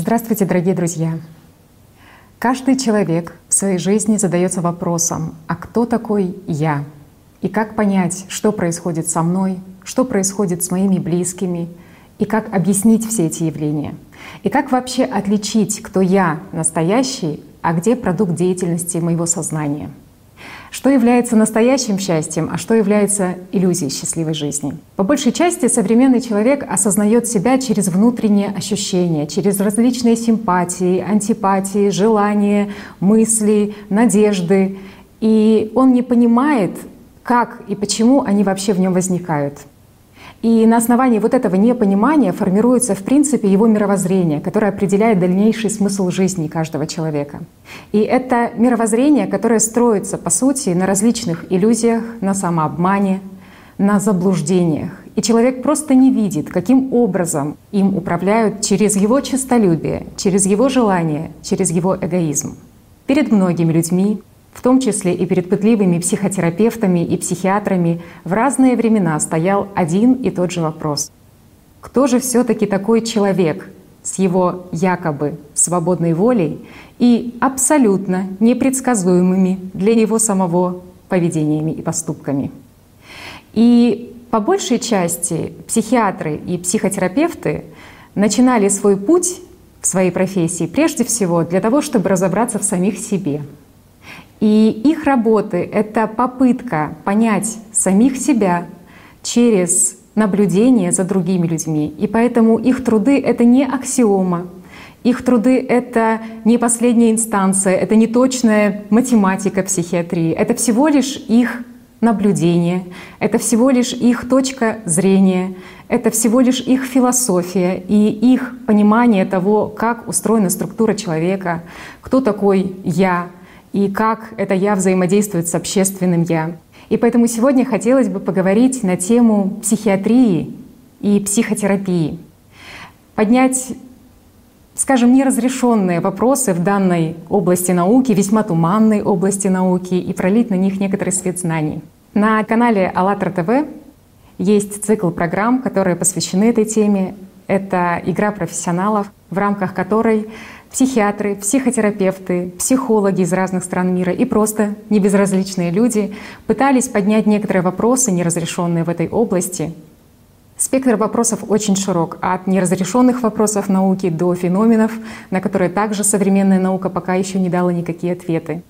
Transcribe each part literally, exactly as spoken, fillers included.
Здравствуйте, дорогие друзья! Каждый человек в своей жизни задается вопросом, а кто такой я? И как понять, что происходит со мной, что происходит с моими близкими, и как объяснить все эти явления? И как вообще отличить, кто я настоящий, а где продукт деятельности моего сознания? Что является настоящим счастьем, а что является иллюзией счастливой жизни? По большей части современный человек осознает себя через внутренние ощущения, через различные симпатии, антипатии, желания, мысли, надежды. И он не понимает, как и почему они вообще в нем возникают. И на основании вот этого непонимания формируется, в принципе, его мировоззрение, которое определяет дальнейший смысл жизни каждого человека. И это мировоззрение, которое строится, по сути, на различных иллюзиях, на самообмане, на заблуждениях. И человек просто не видит, каким образом им управляют через его честолюбие, через его желание, через его эгоизм. Перед многими людьми, в том числе и перед пытливыми психотерапевтами и психиатрами, в разные времена стоял один и тот же вопрос. Кто же все-таки такой человек с его якобы свободной волей и абсолютно непредсказуемыми для него самого поведениями и поступками? И по большей части психиатры и психотерапевты начинали свой путь в своей профессии прежде всего для того, чтобы разобраться в самих себе. И их работы — это попытка понять самих себя через наблюдение за другими людьми. И поэтому их труды — это не аксиома, их труды — это не последняя инстанция, это не точная математика психиатрии. Это всего лишь их наблюдение, это всего лишь их точка зрения, это всего лишь их философия и их понимание того, как устроена структура человека, кто такой «я», и как это «я» взаимодействует с общественным «я». И поэтому сегодня хотелось бы поговорить на тему психиатрии и психотерапии, поднять, скажем, неразрешенные вопросы в данной области науки, весьма туманной области науки, и пролить на них некоторый свет знаний. На канале «АЛЛАТРА ТВ» есть цикл программ, которые посвящены этой теме. Это «Игра профессионалов», в рамках которой психиатры, психотерапевты, психологи из разных стран мира и просто небезразличные люди пытались поднять некоторые вопросы, неразрешенные в этой области. Спектр вопросов очень широк, от неразрешенных вопросов науки до феноменов, на которые также современная наука пока еще не дала никакие ответы.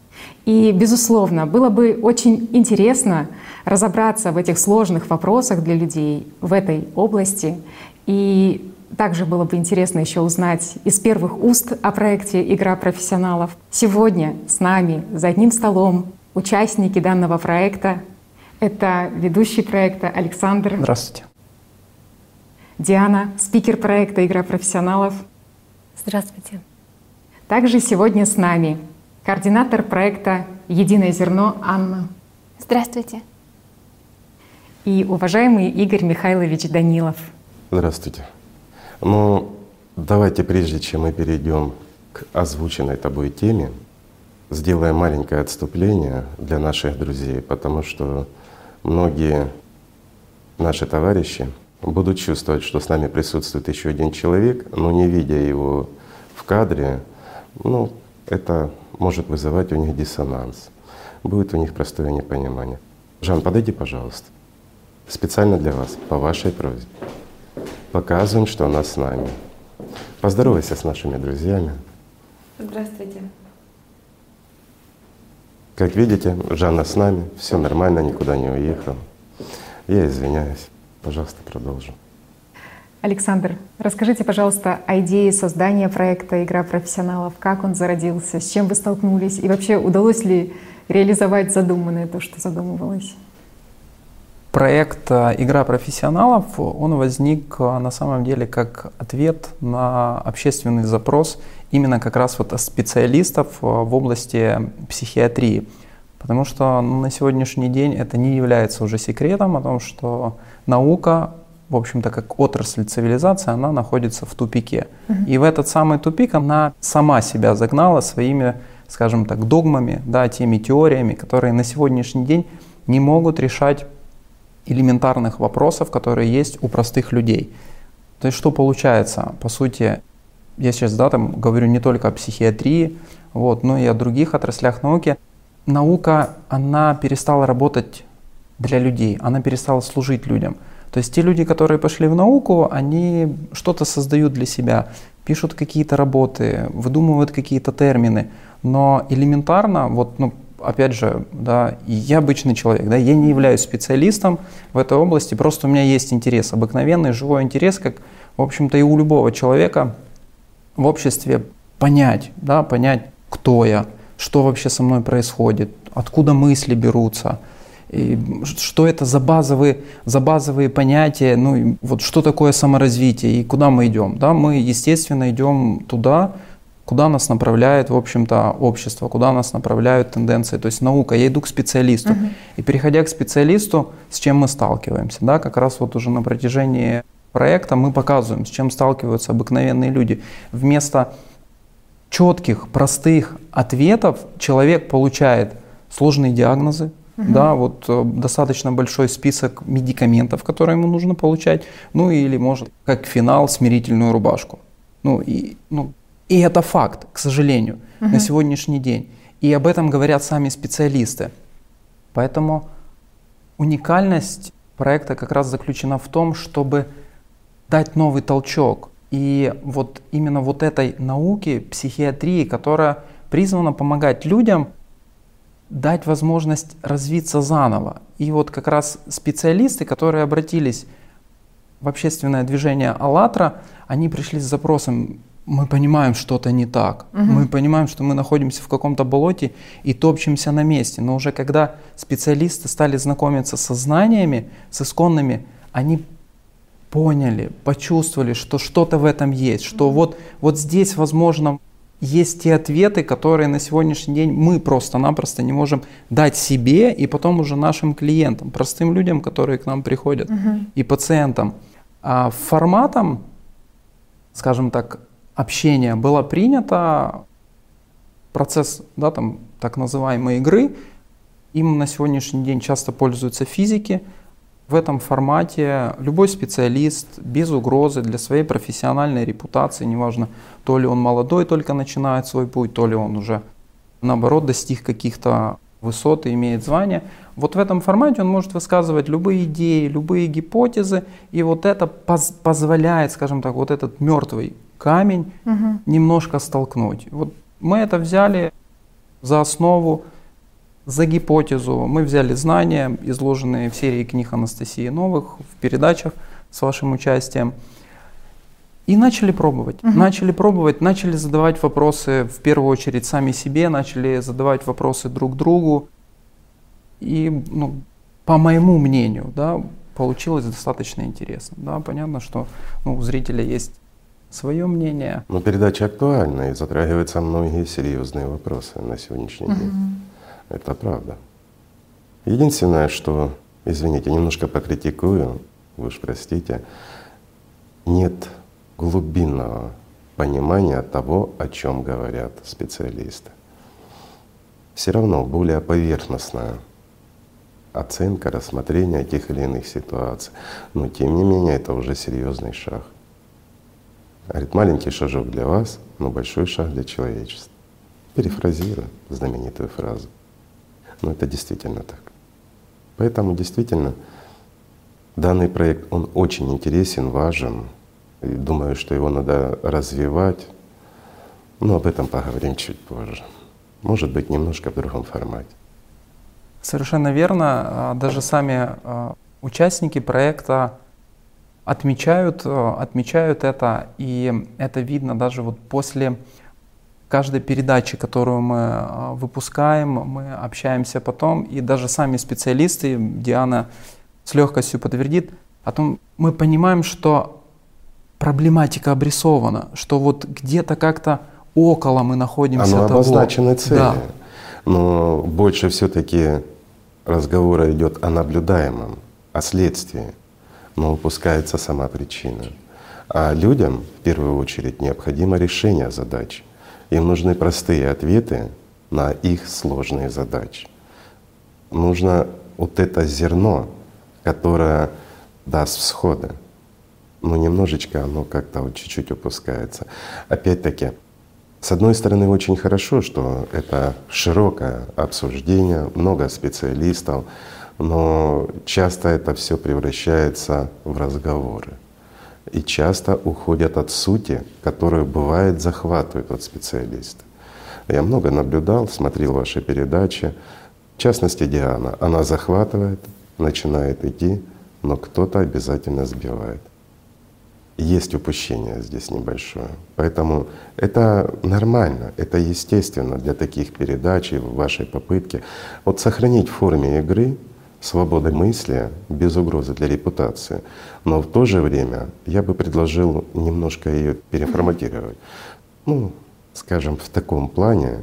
И, безусловно, было бы очень интересно разобраться в этих сложных вопросах для людей в этой области. И также было бы интересно еще узнать из первых уст о проекте «Игра профессионалов». Сегодня с нами за одним столом участники данного проекта. Это ведущий проекта Александр. Здравствуйте. Диана, спикер проекта «Игра профессионалов». Здравствуйте. Также сегодня с нами координатор проекта «Единое зерно» Анна. Здравствуйте. И уважаемый Игорь Михайлович Данилов. Здравствуйте. Ну, давайте, прежде чем мы перейдем к озвученной тобой теме, сделаем маленькое отступление для наших друзей, потому что многие наши товарищи будут чувствовать, что с нами присутствует еще один человек, но не видя его в кадре, ну, это может вызывать у них диссонанс. Будет у них простое непонимание. Жан, подойди, пожалуйста. Специально для вас, по вашей просьбе. Показываем, что она с нами. Поздоровайся с нашими друзьями. Здравствуйте. Как видите, Жанна с нами, все нормально, никуда не уехала. Я извиняюсь. Пожалуйста, продолжим. Александр, расскажите, пожалуйста, о идее создания проекта «Игра профессионалов», как он зародился, с чем вы столкнулись, и вообще удалось ли реализовать задуманное, то, что задумывалось? Проект «Игра профессионалов», он возник на самом деле как ответ на общественный запрос именно как раз вот специалистов в области психиатрии. Потому что на сегодняшний день это не является уже секретом о том, что наука, в общем-то, как отрасль цивилизации, она находится в тупике. Mm-hmm. И в этот самый тупик она сама себя загнала своими, скажем так, догмами, да, теми теориями, которые на сегодняшний день не могут решать элементарных вопросов, которые есть у простых людей. То есть что получается? По сути, я сейчас да, там, говорю не только о психиатрии, вот, но и о других отраслях науки. Наука, она перестала работать для людей, она перестала служить людям. То есть те люди, которые пошли в науку, они что-то создают для себя, пишут какие-то работы, выдумывают какие-то термины. Но элементарно, вот, ну, опять же, да, я обычный человек, да, я не являюсь специалистом в этой области, просто у меня есть интерес, обыкновенный живой интерес, как, в общем-то, и у любого человека в обществе понять, да, понять, кто я, что вообще со мной происходит, откуда мысли берутся. И что это за базовые, за базовые понятия, ну, вот что такое саморазвитие и куда мы идем? Да? Мы, естественно, идем туда, куда нас направляет, в общем-то, общество, куда нас направляют тенденции. То есть наука, я иду к специалисту. Uh-huh. И переходя к специалисту, с чем мы сталкиваемся? Да? Как раз вот уже на протяжении проекта мы показываем, с чем сталкиваются обыкновенные люди. Вместо четких, простых ответов человек получает сложные диагнозы, Uh-huh. да, вот э, достаточно большой список медикаментов, которые ему нужно получать, ну или, может, как финал, смирительную рубашку. Ну и, ну, и это факт, к сожалению, uh-huh. на сегодняшний день. И об этом говорят сами специалисты. Поэтому уникальность проекта как раз заключена в том, чтобы дать новый толчок. И вот именно вот этой науке, психиатрии, которая призвана помогать людям, дать возможность развиться заново. И вот как раз специалисты, которые обратились в общественное движение «АЛЛАТРА», они пришли с запросом: мы понимаем, что-то не так, угу. мы понимаем, что мы находимся в каком-то болоте и топчемся на месте. Но уже когда специалисты стали знакомиться со знаниями, с исконными, они поняли, почувствовали, что что-то в этом есть, что угу. вот, вот здесь возможно... Есть те ответы, которые на сегодняшний день мы просто-напросто не можем дать себе и потом уже нашим клиентам, простым людям, которые к нам приходят, угу. и пациентам. А форматом, скажем так, общения было принято процесс, да, там, так называемой игры. Им на сегодняшний день часто пользуются физики. В этом формате любой специалист без угрозы для своей профессиональной репутации, неважно, то ли он молодой, только начинает свой путь, то ли он уже, наоборот, достиг каких-то высот и имеет звание. Вот в этом формате он может высказывать любые идеи, любые гипотезы, и вот это поз- позволяет, скажем так, вот этот мертвый камень угу. немножко столкнуть. Вот мы это взяли за основу, за гипотезу. Мы взяли знания, изложенные в серии книг Анастасии Новых, в передачах с вашим участием, и начали пробовать. Угу. Начали пробовать, начали задавать вопросы в первую очередь сами себе, начали задавать вопросы друг другу. И, ну, по моему мнению, да, получилось достаточно интересно. Да, понятно, что, ну, у зрителя есть свое мнение. Но передача актуальна и затрагиваются многие серьезные вопросы на сегодняшний угу. день. Это правда. Единственное, что, извините, немножко покритикую, вы уж простите, нет глубинного понимания того, о чем говорят специалисты. Все равно более поверхностная оценка, рассмотрение тех или иных ситуаций. Но тем не менее это уже серьезный шаг. Говорит, маленький шажок для вас, но большой шаг для человечества. Перефразирую знаменитую фразу. Но это действительно так. Поэтому действительно данный проект, он очень интересен, важен. И думаю, что его надо развивать. Но об этом поговорим чуть позже. Может быть, немножко в другом формате. Совершенно верно. Даже сами участники проекта отмечают, отмечают это. И это видно даже вот после каждой передачи, которую мы выпускаем, мы общаемся потом, и даже сами специалисты, Диана с легкостью подтвердит, о том, мы понимаем, что проблематика обрисована, что вот где-то как-то около мы находимся того. Обозначены цели, да. Но больше все-таки разговора идет о наблюдаемом, о следствии, но упускается сама причина. А людям в первую очередь необходимо решение задач. Им нужны простые ответы на их сложные задачи. Нужно вот это зерно, которое даст всходы. но немножечко оно как-то вот чуть-чуть упускается. Опять-таки, с одной стороны, очень хорошо, что это широкое обсуждение, много специалистов, но часто это все превращается в разговоры. И часто уходят от сути, которую, бывает, захватывают от специалиста. Я много наблюдал, смотрел ваши передачи, в частности, Диана. Она захватывает, начинает идти, но кто-то обязательно сбивает. Есть упущение здесь небольшое. Поэтому это нормально, это естественно для таких передач и в вашей попытке. Вот сохранить в форме игры свободы мысли без угрозы для репутации. Но в то же время я бы предложил немножко ее переформатировать. Ну, скажем, в таком плане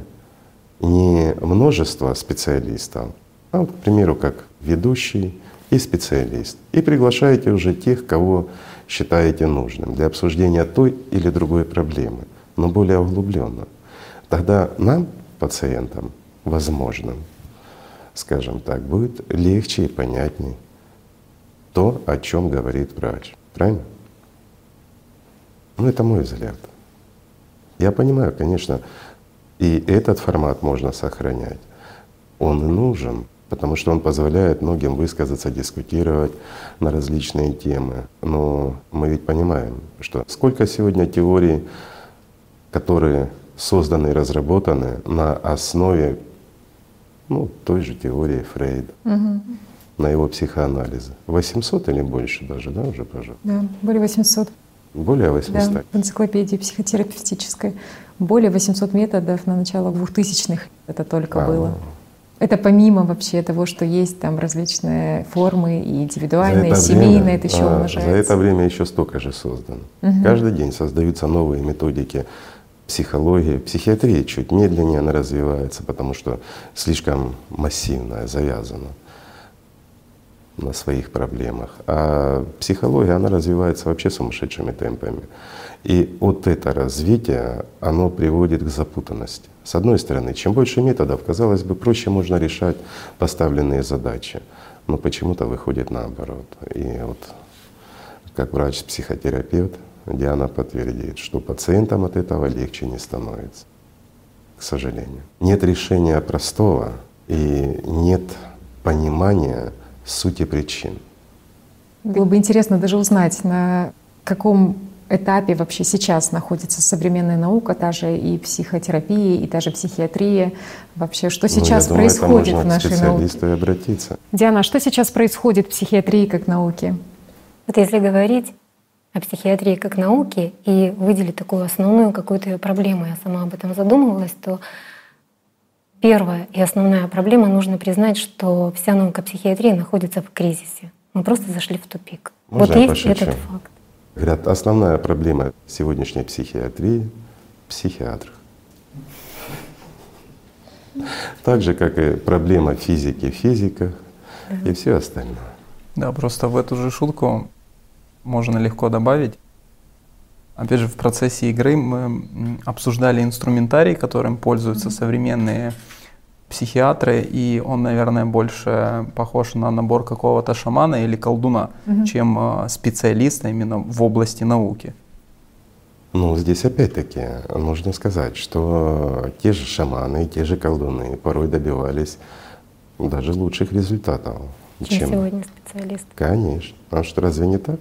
не множество специалистов, а, вот, к примеру, как ведущий и специалист. И приглашаете уже тех, кого считаете нужным для обсуждения той или другой проблемы, но более углубленно. Тогда нам, пациентам, возможно, скажем так, будет легче и понятней то, о чем говорит врач. Правильно? Ну, это мой взгляд. Я понимаю, конечно, и этот формат можно сохранять. Он и нужен, потому что он позволяет многим высказаться, дискутировать на различные темы. Но мы ведь понимаем, что сколько сегодня теорий, которые созданы и разработаны на основе ну, той же теории Фрейда, угу. на его психоанализа. восемьсот или больше даже, да, уже, пожалуйста? Да, более восьмисот. Более восемьсот? Да, в энциклопедии психотерапевтической. Более восемьсот методов на начало двухтысячных это только а-а-а. было. Это помимо вообще того, что есть там различные формы, и индивидуальные, и семейные, это еще а, умножается. За это время еще столько же создано. Угу. Каждый день создаются новые методики психологии, психиатрии чуть медленнее она развивается, потому что слишком массивная, завязана на своих проблемах. А психология, она развивается вообще сумасшедшими темпами. И вот это развитие, оно приводит к запутанности. С одной стороны, чем больше методов, казалось бы, проще можно решать поставленные задачи, но почему-то выходит наоборот. И вот как врач-психотерапевт Диана подтвердит, что пациентам от этого легче не становится, к сожалению. Нет решения простого и нет понимания сути причин. Было бы интересно даже узнать, на каком этапе вообще сейчас находится современная наука, та же и психотерапия, и та же психиатрия. Вообще, что сейчас ну, я думаю, происходит это можно в нашей науке? К специалисту и обратиться. Диана, что сейчас происходит в психиатрии как науке? Вот если говорить о психиатрии как науке и выделить такую основную какую-то ее проблему, я сама об этом задумывалась, то первая и основная проблема — нужно признать, что вся наука психиатрии находится в кризисе. Мы просто зашли в тупик. Можно вот есть пошучу? Этот факт. Говорят, основная проблема сегодняшней психиатрии — в психиатрах. Так же, как и проблема физики в физиках да. и все остальное. Да, просто в эту же шутку можно легко добавить. Опять же, в процессе игры мы обсуждали инструментарий, которым пользуются современные психиатры, и он, наверное, больше похож на набор какого-то шамана или колдуна, угу. чем специалиста именно в области науки. Ну, здесь опять-таки нужно сказать, что те же шаманы и те же колдуны порой добивались даже лучших результатов. Чем, чем сегодня специалист. Конечно. А что, разве не так?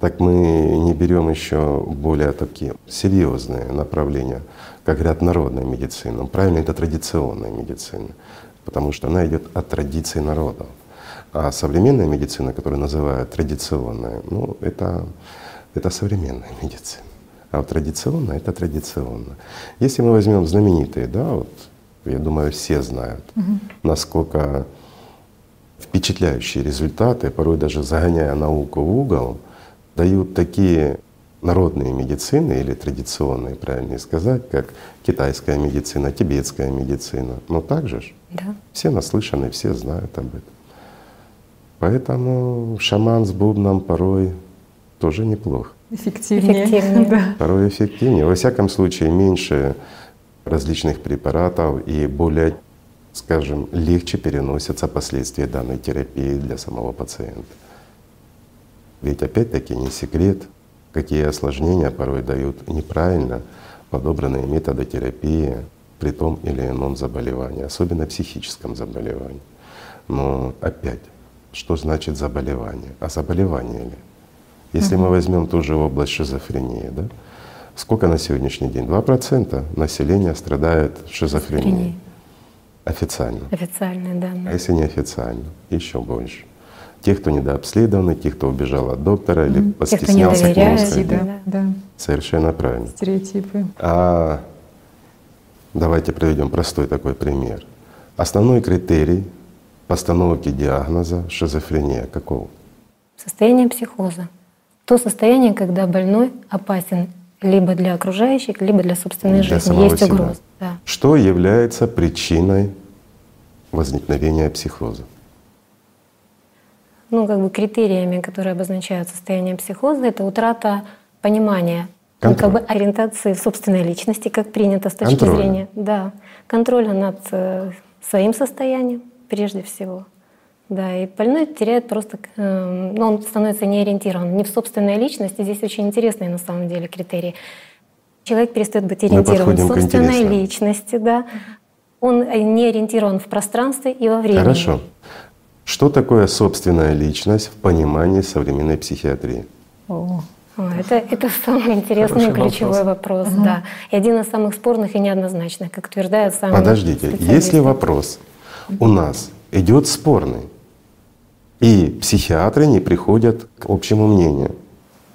Так мы не берем еще более такие серьезные направления, как говорят, народная медицина. Правильно, это традиционная медицина, потому что она идет от традиций народов. А современная медицина, которую называют традиционная, ну, это, это современная медицина. А вот традиционная — это традиционная. Если мы возьмем знаменитые, да, вот, я думаю, все знают, угу. насколько впечатляющие результаты, порой даже загоняя науку в угол, дают такие народные медицины или традиционные, правильнее сказать, как китайская медицина, тибетская медицина. Но так же ж? Да. Все наслышаны, все знают об этом. Поэтому шаман с бубном порой тоже неплох. Эффективнее. Эффективнее. Да. Порой эффективнее. Во всяком случае, меньше различных препаратов и более, скажем, легче переносятся последствия данной терапии для самого пациента. Ведь опять-таки не секрет, какие осложнения порой дают неправильно подобранные методы терапии при том или ином заболевании, особенно психическом заболевании. Но опять, что значит заболевание? А заболевание ли? Если угу. мы возьмем ту же область шизофрении, да? Сколько на сегодняшний день? два процента населения страдает шизофренией. Шизофрения. Официально. Официальные данные. А если неофициально, еще больше. Тех, кто недообследованы, тех, кто убежал от доктора mm-hmm. или постеснялся к нему сходить. Да, да. Совершенно правильно. Стереотипы. А давайте проведем простой такой пример. Основной критерий постановки диагноза шизофрения какого? Состояние психоза. То состояние, когда больной опасен либо для окружающих, либо для собственной для жизни. Есть угроза. Да. Что является причиной возникновения психоза? Ну, как бы критериями, которые обозначают состояние психоза, это утрата понимания, ну, как бы ориентации в собственной личности, как принято с точки контроля. зрения да, контроля над своим состоянием прежде всего. Да, и больной теряет просто, ну, он становится не ориентирован, не в собственной личности. Здесь очень интересные на самом деле критерии. Человек перестает быть ориентирован в собственной личности, да. Он не ориентирован в пространстве и во времени. Хорошо. Что такое собственная личность в понимании современной психиатрии? О. О, это, это самый интересный и ключевой вопрос, вопрос угу. да. И один из самых спорных и неоднозначных, как утверждают сами Подождите, специалисты. Если вопрос у нас идет спорный, и психиатры не приходят к общему мнению.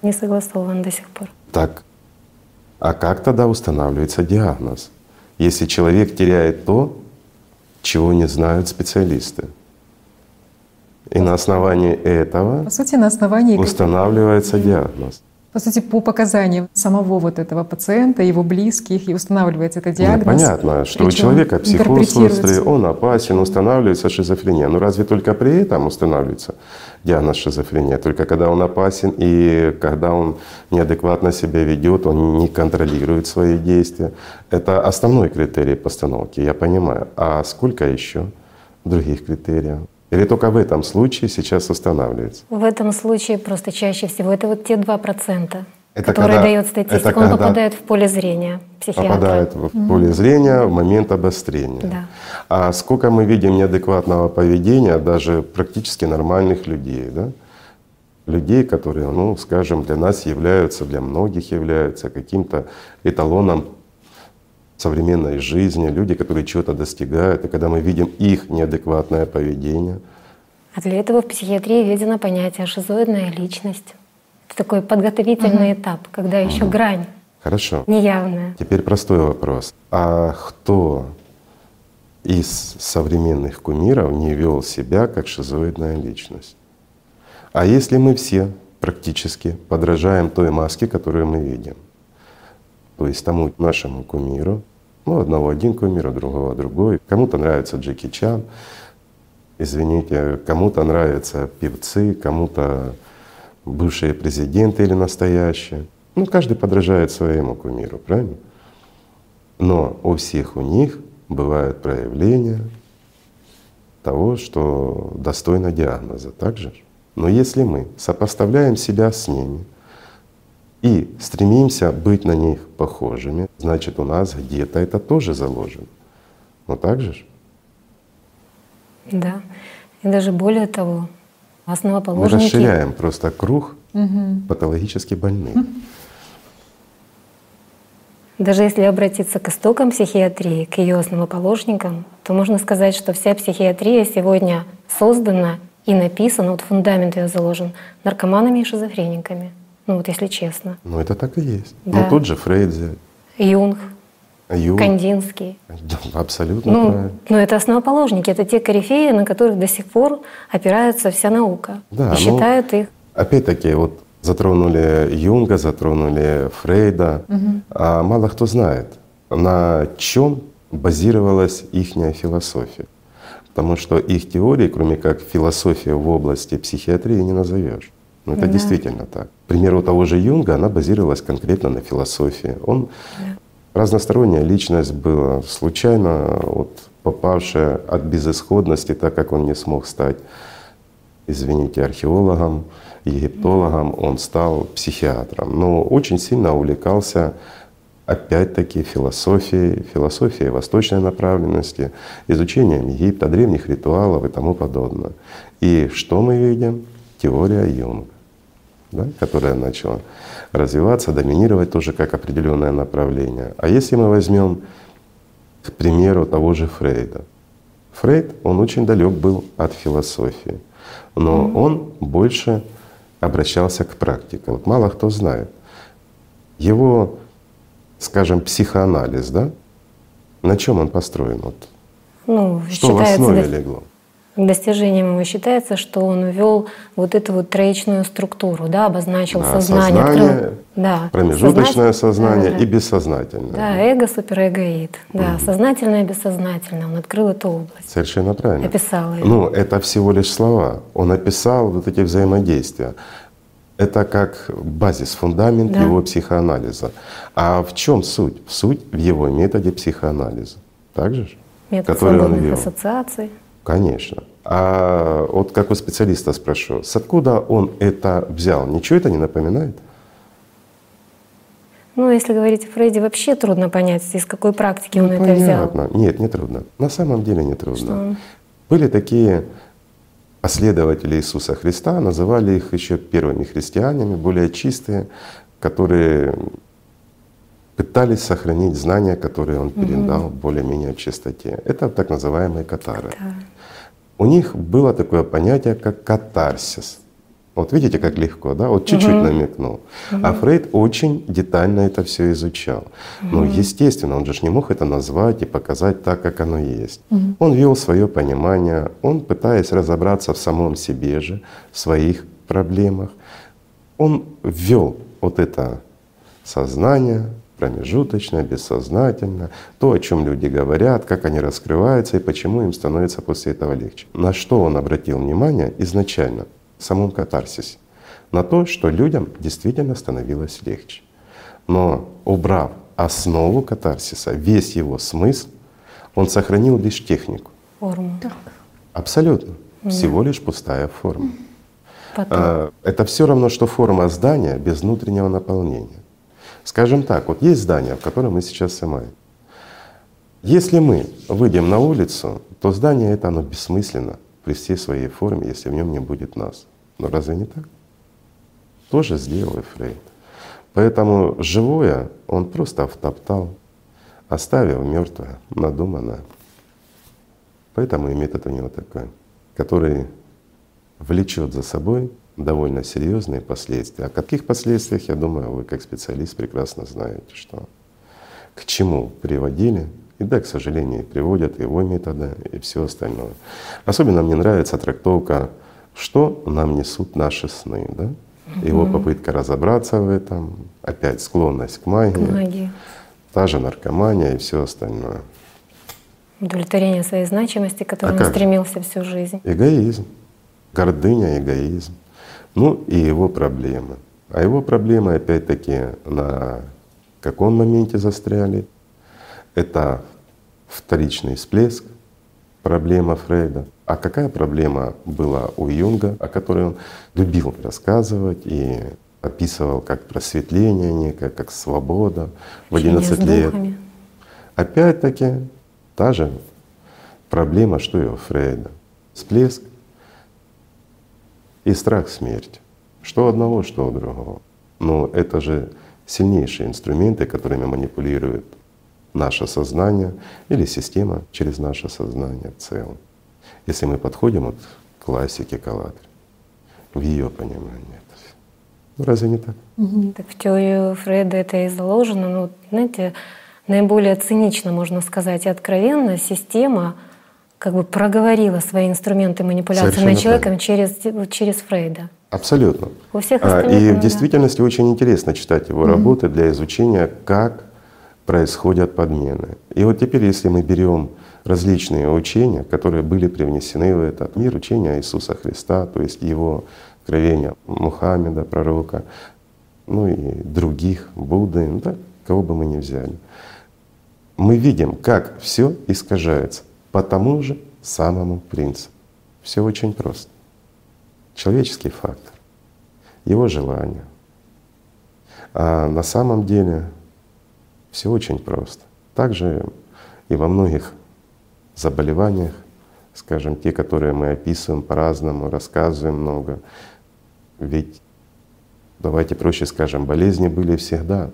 Не согласован до сих пор. Так, а как тогда устанавливается диагноз, если человек теряет то, чего не знают специалисты? И на основании этого по сути, на основании устанавливается диагноз. По сути, по показаниям самого вот этого пациента, его близких, и устанавливается этот диагноз. Нет, понятно, что у человека психоз острый, он опасен, устанавливается шизофрения. Но разве только при этом устанавливается диагноз шизофрения? Только когда он опасен и когда он неадекватно себя ведет, он не контролирует свои действия. Это основной критерий постановки, я понимаю. А сколько еще других критериев? Или только в этом случае сейчас останавливается? В этом случае просто чаще всего это вот те два процента, это которые дает статистика. Он попадает в поле зрения психиатра. Попадает в mm-hmm. поле зрения в момент обострения. Да. А сколько мы видим неадекватного поведения даже практически нормальных людей, да? Людей, которые, ну, скажем, для нас являются, для многих являются каким-то эталоном современной жизни, люди, которые чего-то достигают, и когда мы видим их неадекватное поведение. А для этого в психиатрии введено понятие «шизоидная личность». Это такой подготовительный угу. этап, когда еще угу. грань Хорошо. неявная. Теперь простой вопрос. А кто из современных кумиров не вел себя как шизоидная личность? А если мы все практически подражаем той маске, которую мы видим? То есть тому нашему кумиру, ну, одного один кумир, другого другой. Кому-то нравится Джеки Чан, извините, кому-то нравятся певцы, кому-то бывшие президенты или настоящие. Ну, каждый подражает своему кумиру, правильно? Но у всех у них бывают проявления того, что достойно диагноза, так же? Но если мы сопоставляем себя с ними, и стремимся быть на них похожими, значит, у нас где-то это тоже заложено. Ну так же ж? Да. И даже более того, основоположники… Мы расширяем просто круг угу. патологически больных. Даже если обратиться к истокам психиатрии, к ее основоположникам, то можно сказать, что вся психиатрия сегодня создана и написана, вот фундамент ее заложен, наркоманами и шизофрениками. Ну вот если честно. Ну это так и есть. Да. Ну тот же Фрейд. Юнг, Юнг. Кандинский. Да, абсолютно ну, правильно. Ну это основоположники, это те корифеи, на которых до сих пор опирается вся наука. Да, и ну, считают их. Опять-таки вот затронули Юнга, затронули Фрейда. Угу. А мало кто знает, на чем базировалась их философия. Потому что их теории, кроме как философия в области психиатрии, не назовешь. Но это да. действительно так. К примеру того же Юнга, она базировалась конкретно на философии. Он да. разносторонняя личность была, случайно вот попавшая от безысходности, так как он не смог стать извините, археологом, египтологом, он стал психиатром. Но очень сильно увлекался опять-таки философией, философией восточной направленности, изучением Египта, древних ритуалов и тому подобное. И что мы видим? Теория Юнга, да, которая начала развиваться, доминировать тоже как определенное направление. А если мы возьмем, к примеру, того же Фрейда. Фрейд, он очень далек был от философии, но он больше обращался к практике. Вот мало кто знает. Его, скажем, психоанализ, да, на чем он построен? Вот. Ну, что в основе до... легло? Достижением его считается, что он ввел вот эту вот троичную структуру, да, обозначил да, сознание, сознание открыл, да, промежуточное сознание да, и бессознательное. Да, да. эго, суперэго, ид. Да, угу. Сознательное и бессознательное. Он открыл эту область. Совершенно правильно. Описал ее. Ну, это всего лишь слова. Он описал вот эти взаимодействия. Это как базис, фундамент да. его психоанализа. А в чем суть? Суть в его методе психоанализа. Так же? Метод свободных ассоциаций. Конечно. А вот как у специалиста спрошу, с откуда он это взял? Ничего это не напоминает? Ну, если говорить о Фрейде, вообще трудно понять, из какой практики ну, он понятно. это взял. Нет, не трудно. На самом деле не трудно. Что? Были такие последователи Иисуса Христа, называли их еще первыми христианами, более чистые, которые пытались сохранить знания, которые он передал угу. более-менее в чистоте. Это так называемые катары. Катар. У них было такое понятие, как катарсис. Вот видите, как легко, да? Вот чуть-чуть угу. намекнул. Угу. А Фрейд очень детально это все изучал. Угу. Но, естественно, он же не мог это назвать и показать так, как оно есть. Угу. Он вел свое понимание, он, пытаясь разобраться в самом себе же, в своих проблемах, он ввел вот это сознание, промежуточно, бессознательно, то, о чем люди говорят, как они раскрываются и почему им становится после этого легче. На что он обратил внимание изначально в самом катарсисе? На то, что людям действительно становилось легче. Но убрав основу катарсиса, весь его смысл, он сохранил лишь технику. Форму. Так. Абсолютно. Да. Всего лишь пустая форма. Потом. Это все равно, что форма здания без внутреннего наполнения. Скажем так, вот есть здание, в котором мы сейчас снимаем. Если мы выйдем на улицу, то здание это оно бессмысленно при всей своей форме, если в нем не будет нас. Но разве не так? Тоже сделал и Фрейд. Поэтому живое он просто втоптал, оставив мертвое, надуманное. Поэтому и метод у него такой, который влечет за собой довольно серьезные последствия. О каких последствиях, я думаю, вы как специалист прекрасно знаете, что к чему приводили, и да, к сожалению, приводят его методы и все остальное. Особенно мне нравится трактовка «что нам несут наши сны». Да? Его попытка разобраться в этом, опять склонность к магии, к магии. Та же наркомания и все остальное. Удовлетворение своей значимости, к которому а он стремился всю жизнь. Эгоизм, гордыня, эгоизм. Ну и его проблемы. А его проблемы, опять-таки, на каком моменте застряли? Это вторичный всплеск, проблема Фрейда. А какая проблема была у Юнга, о которой он любил рассказывать и описывал как просветление некое, как свобода в одиннадцать лет? Опять-таки та же проблема, что и у Фрейда. Всплеск и страх смерти. Что одного, что другого. Но это же сильнейшие инструменты, которыми манипулирует наше сознание или система через наше сознание в целом. Если мы подходим вот к классике «АЛЛАТРы», в ее понимании это все. Ну разве не так? Угу. Так в теорию Фрейда это и заложено. Ну, знаете, наиболее цинично, можно сказать, и откровенно система как бы проговорила свои инструменты манипуляции Совершенно над человеком через, через Фрейда. Абсолютно. У всех остальных, а, и в действительности да. очень интересно читать его mm-hmm. работы для изучения, как происходят подмены. И вот теперь, если мы берем различные учения, которые были привнесены в этот мир, учения Иисуса Христа, то есть его откровения Мухаммеда, пророка, ну и других, Будды, да, кого бы мы ни взяли, мы видим, как все искажается по тому же самому принципу. Все очень просто. человеческий фактор, его желание. А на самом деле все очень просто. Также и во многих заболеваниях, скажем, те, которые мы описываем по-разному, рассказываем много. Ведь, давайте проще скажем, болезни были всегда.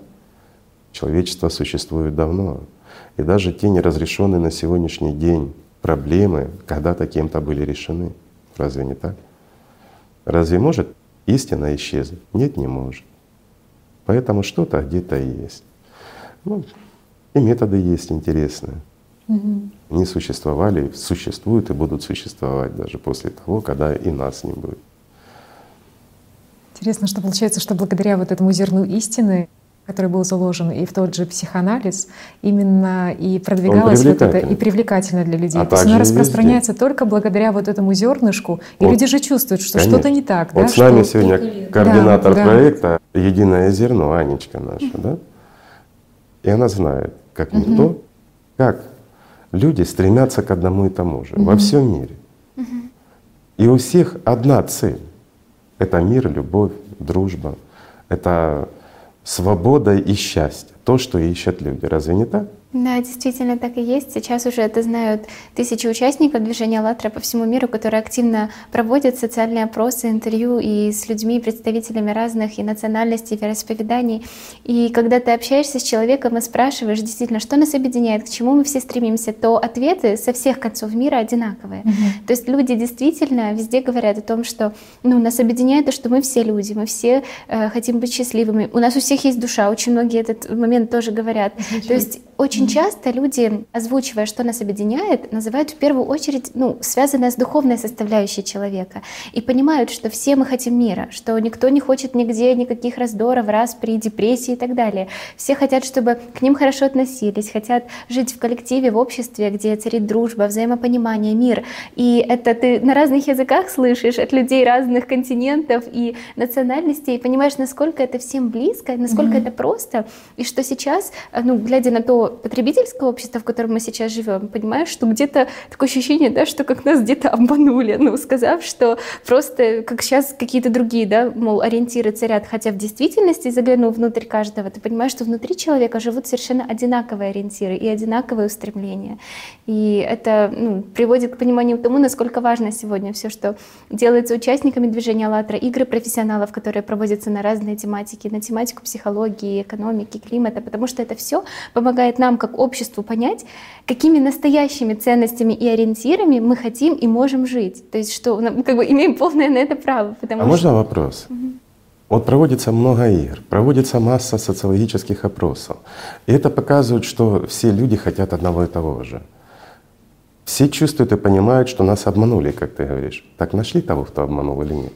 Человечество существует давно. И даже те неразрешенные на сегодняшний день проблемы когда-то кем-то были решены. Разве не так? Разве может истина исчезнуть? Нет, не может. Поэтому что-то где-то и есть. Ну, и методы есть интересные. Угу. Они существовали, существуют и будут существовать даже после того, когда и нас не будет. Интересно, что получается, что благодаря вот этому зерну истины, который был заложен и в тот же психоанализ, именно и продвигалось вот это, и привлекательно для людей. А то есть оно распространяется везде только благодаря вот этому зернышку, и вот люди же чувствуют, что конечно, что-то не так. Вот да, с нами что... сегодня координатор да, проекта да. «Единое зерно», Анечка наша, mm-hmm. да? И она знает, как mm-hmm. никто, как люди стремятся к одному и тому же mm-hmm. во всем мире. Mm-hmm. И у всех одна цель — это мир, любовь, дружба, это свобода и счастье, то, что ищут люди. Разве не так? Да, действительно так и есть. Сейчас уже это знают тысячи участников движения «АЛЛАТРА» по всему миру, которые активно проводят социальные опросы, интервью и с людьми, представителями разных и национальностей, и вероисповеданий. И когда ты общаешься с человеком и спрашиваешь действительно, что нас объединяет, к чему мы все стремимся, то ответы со всех концов мира одинаковые. Mm-hmm. То есть люди действительно везде говорят о том, что ну, нас объединяет то, что мы все люди, мы все э, хотим быть счастливыми. У нас у всех есть душа, очень многие этот момент тоже говорят. Очень. То есть очень часто люди, озвучивая, что нас объединяет, называют в первую очередь, ну, связанное с духовной составляющей человека. И понимают, что все мы хотим мира, что никто не хочет нигде никаких раздоров, распри, депрессии и так далее. Все хотят, чтобы к ним хорошо относились, хотят жить в коллективе, в обществе, где царит дружба, взаимопонимание, мир. И это ты на разных языках слышишь от людей разных континентов и национальностей, и понимаешь, насколько это всем близко, насколько mm-hmm. это просто, и что сейчас, ну, глядя на то потребительское общество, в котором мы сейчас живем, понимаешь, что где-то такое ощущение, да, что как нас где-то обманули, ну, сказав, что просто как сейчас какие-то другие, да, мол, ориентиры царят, хотя в действительности, заглянув внутрь каждого, ты понимаешь, что внутри человека живут совершенно одинаковые ориентиры и одинаковые устремления. И это, ну, приводит к пониманию тому, насколько важно сегодня все, что делается участниками движения «АЛЛАТРА», игры профессионалов, которые проводятся на разные тематики, на тематику психологии, экономики, климата, потому что это все помогает нам, как обществу, понять, какими настоящими ценностями и ориентирами мы хотим и можем жить. То есть что мы как бы имеем полное на это право. А что... можно вопрос? Угу. Вот проводится много игр, проводится масса социологических опросов. И это показывает, что все люди хотят одного и того же. Все чувствуют и понимают, что нас обманули, как ты говоришь. Так нашли того, кто обманул или нет?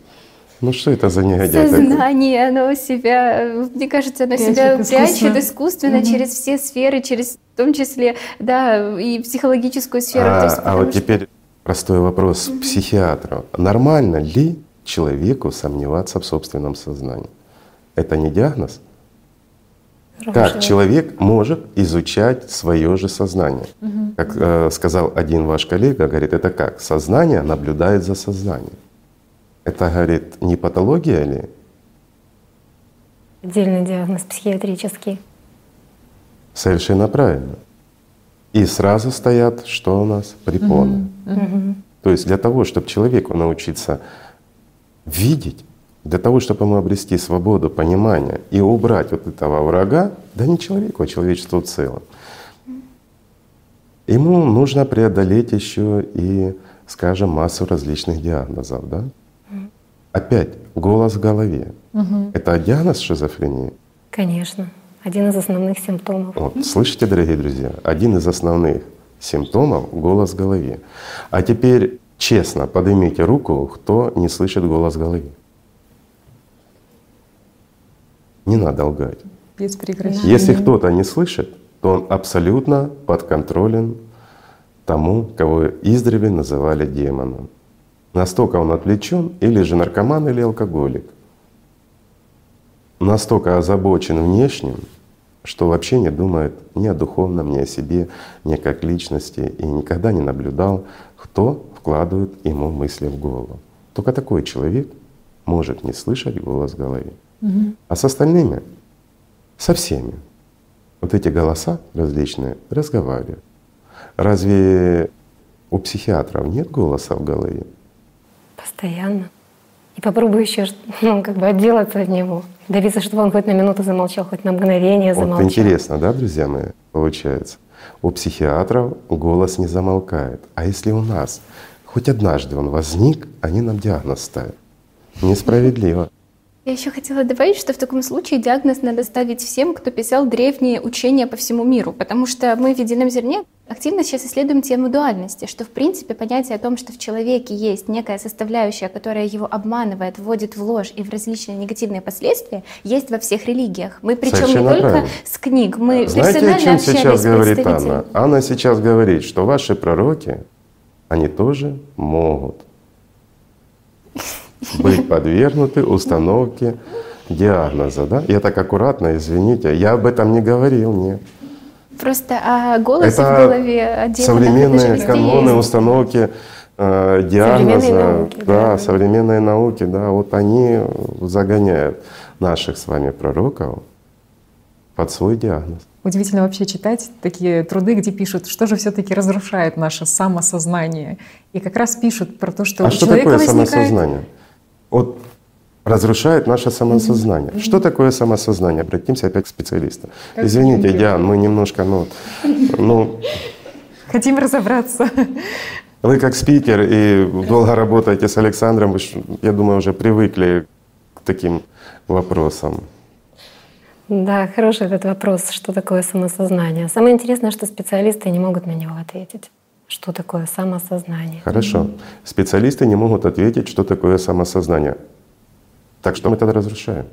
Ну что это за негодяй? Сознание, оно себя, мне кажется, оно прячет, себя прячет искусственно, искусственно угу. через все сферы, через, в том числе, да, и психологическую сферу. А, есть, а вот что... теперь простой вопрос угу. психиатру. Нормально ли человеку сомневаться в собственном сознании? Это не диагноз? Хороший. Как человек может изучать свое же сознание? Угу. Как э, сказал один ваш коллега, говорит, это как? Сознание наблюдает за сознанием. Это, говорит, не патология ли? Отдельный диагноз психиатрический. Совершенно правильно. И сразу стоят, что у нас? Препоны. Угу, угу. То есть для того, чтобы человеку научиться видеть, для того, чтобы ему обрести свободу, понимание и убрать вот этого врага, да не человеку, а человечеству в целом, ему нужно преодолеть еще и, скажем, массу различных диагнозов, да? Опять голос в голове. Угу. Это диагноз шизофрении? Конечно. Один из основных симптомов. Вот, слышите, дорогие друзья, один из основных симптомов — голос в голове. А теперь честно поднимите руку, кто не слышит голос в голове. Не надо лгать. Без прекращения. Если кто-то не слышит, то он абсолютно подконтролен тому, кого издревле называли демоном. Настолько он отвлечен, или же наркоман, или алкоголик. Настолько озабочен внешним, что вообще не думает ни о духовном, ни о себе, ни как личности, и никогда не наблюдал, кто вкладывает ему мысли в голову. Только такой человек может не слышать голос в голове. Угу. А с остальными, со всеми, вот эти голоса различные разговаривают. Разве у психиатров нет голоса в голове? Постоянно. И попробую еще, ну, как бы отделаться от него, добиться, чтобы он хоть на минуту замолчал, хоть на мгновение замолчал. Вот интересно, да, друзья мои, получается? У психиатров голос не замолкает. А если у нас хоть однажды он возник, они нам диагноз ставят. Несправедливо. Я еще хотела добавить, что в таком случае диагноз надо ставить всем, кто писал древние учения по всему миру, потому что мы в «Едином зерне» активно сейчас исследуем тему дуальности, что в принципе понятие о том, что в человеке есть некая составляющая, которая его обманывает, вводит в ложь и в различные негативные последствия, есть во всех религиях. Мы причем совершенно не правильно. Только с книг, мы знаете, персонально общались с представителями. Знаете, о чем сейчас говорит Анна? Анна сейчас говорит, что ваши пророки, они тоже могут быть подвергнуты установке диагноза, да? Я так аккуратно, извините, я об этом не говорил, нет. Просто а голос в голове отдельно. Современные каноны установки э, диагноза, современные науки, да, да, современные науки, да, вот они загоняют наших с вами пророков под свой диагноз. Удивительно вообще читать такие труды, где пишут, что же все-таки разрушает наше самосознание, и как раз пишут про то, что а у что человека такое возникает… самосознание? Вот разрушает наше самосознание. Mm-hmm. Что такое самосознание? Обратимся опять к специалисту. Как Извините, Диана, мы немножко, ну, ну… Хотим разобраться. Вы как спикер и долго работаете с Александром, вы, я думаю, уже привыкли к таким вопросам. Да, хороший этот вопрос, что такое самосознание. Самое интересное, что специалисты не могут на него ответить. Что такое самосознание? Хорошо. Mm-hmm. Специалисты не могут ответить, что такое самосознание. Так что мы тогда разрушаем?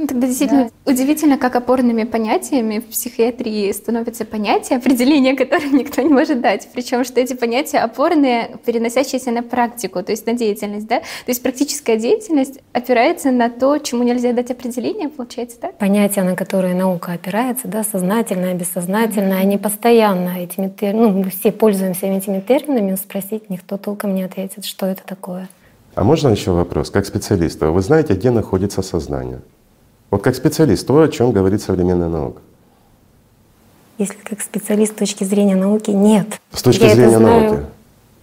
Ну, тогда действительно да. Удивительно, как опорными понятиями в психиатрии становятся понятия, определения которых никто не может дать. Причем, что эти понятия опорные, переносящиеся на практику, то есть на деятельность, да? То есть практическая деятельность опирается на то, чему нельзя дать определение, получается, да? Понятия, на которые наука опирается, да, сознательное, бессознательное, они постоянно этими терминами, ну, мы все пользуемся этими терминами, спросить никто толком не ответит, что это такое. А можно еще вопрос? Как специалиста, вы знаете, где находится сознание? Вот как специалист, то, о чем говорит современная наука. Если как специалист с точки зрения науки, нет. С точки Я зрения науки.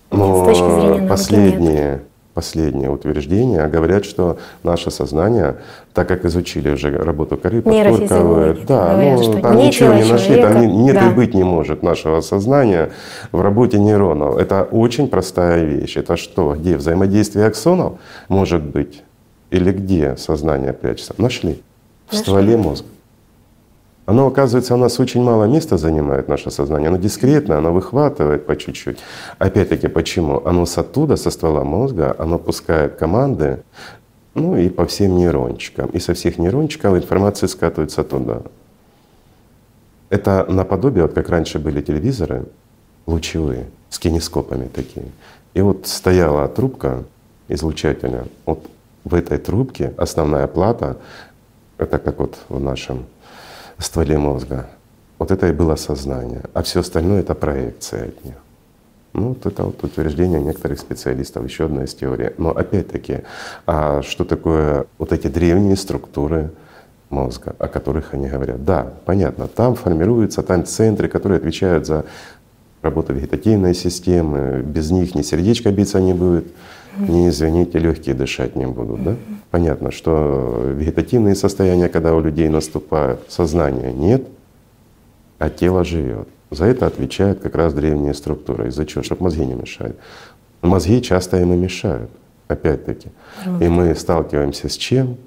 Но с точки зрения последние, науки последние утверждения говорят, что наше сознание, так как изучили уже работу коры, подкорковое, да, говорят, ну, там ничего не нашли, человека, там нет да. и быть не может нашего сознания в работе нейронов. Это очень простая вещь. Это что, где взаимодействие аксонов может быть? Или где сознание прячется? Нашли. В стволе мозга. Оно, оказывается, у нас очень мало места занимает наше сознание. Оно дискретно, оно выхватывает по чуть-чуть. Опять-таки, почему? Оно с оттуда, со ствола мозга, оно пускает команды, ну и по всем нейрончикам. И со всех нейрончиков информация скатывается туда. Это наподобие, вот как раньше были телевизоры лучевые, с кинескопами такие. И вот стояла трубка излучателя. Вот в этой трубке основная плата, это как вот в нашем стволе мозга. Вот это и было сознание, а все остальное — это проекция от них. Ну вот это вот утверждение некоторых специалистов, еще одна из теорий. Но опять-таки, а что такое вот эти древние структуры мозга, о которых они говорят? Да, понятно, там формируются, там центры, которые отвечают за работу вегетативной системы, без них ни сердечко биться не будет, не, извините, легкие дышать не будут, да? Понятно, что вегетативные состояния, когда у людей наступают, сознания нет, а тело живет. За это отвечают как раз древние структуры. Из-за чего? Чтобы мозги не мешали. Мозги часто им и мешают, опять-таки. И мы сталкиваемся с чем?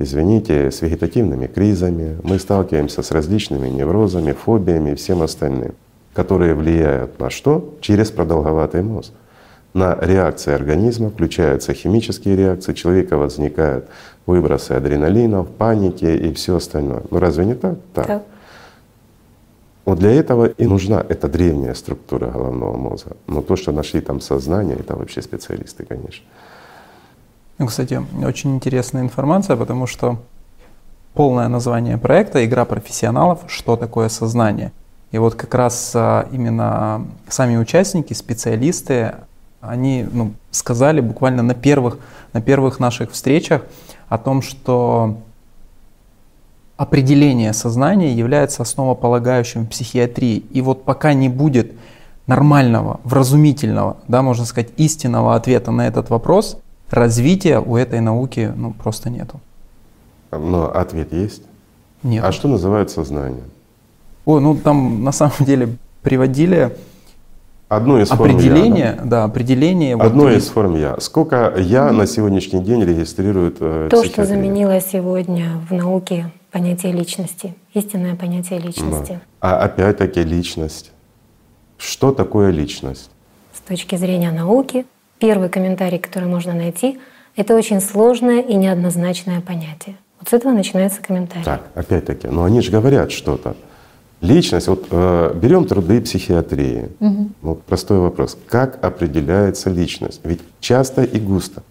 Извините, с вегетативными кризами, мы сталкиваемся с различными неврозами, фобиями и всем остальным, которые влияют на что? Через продолговатый мозг. На реакции организма включаются химические реакции, у человека возникают выбросы адреналина, паники и все остальное. Ну разве не так? Так. Да. Вот для этого и нужна эта древняя структура головного мозга. Но то, что нашли там сознание, это вообще специалисты, конечно. Ну, кстати, очень интересная информация, потому что полное название проекта «Игра профессионалов. Что такое сознание?». И вот как раз именно сами участники, специалисты они ну, сказали буквально на первых, на первых наших встречах о том, что определение сознания является основополагающим в психиатрии. И вот пока не будет нормального, вразумительного, да, можно сказать, истинного ответа на этот вопрос, развития у этой науки ну, просто нету. Но ответ есть? Нет. А что называют сознанием? О, ну там на самом деле приводили одно из определение, форм я, да? Да, определение. Одно вот, из и... форм я. Сколько я ну, на сегодняшний день регистрирует э, то, что заменило сегодня в науке понятие личности, истинное понятие личности. Да. А опять-таки личность. Что такое личность? С точки зрения науки, первый комментарий, который можно найти, это очень сложное и неоднозначное понятие. Вот с этого начинается комментарий. Так, опять-таки, но они же говорят что-то. Личность, вот э, берем труды психиатрии. Угу. Вот простой вопрос. Как определяется личность? Ведь часто и густо.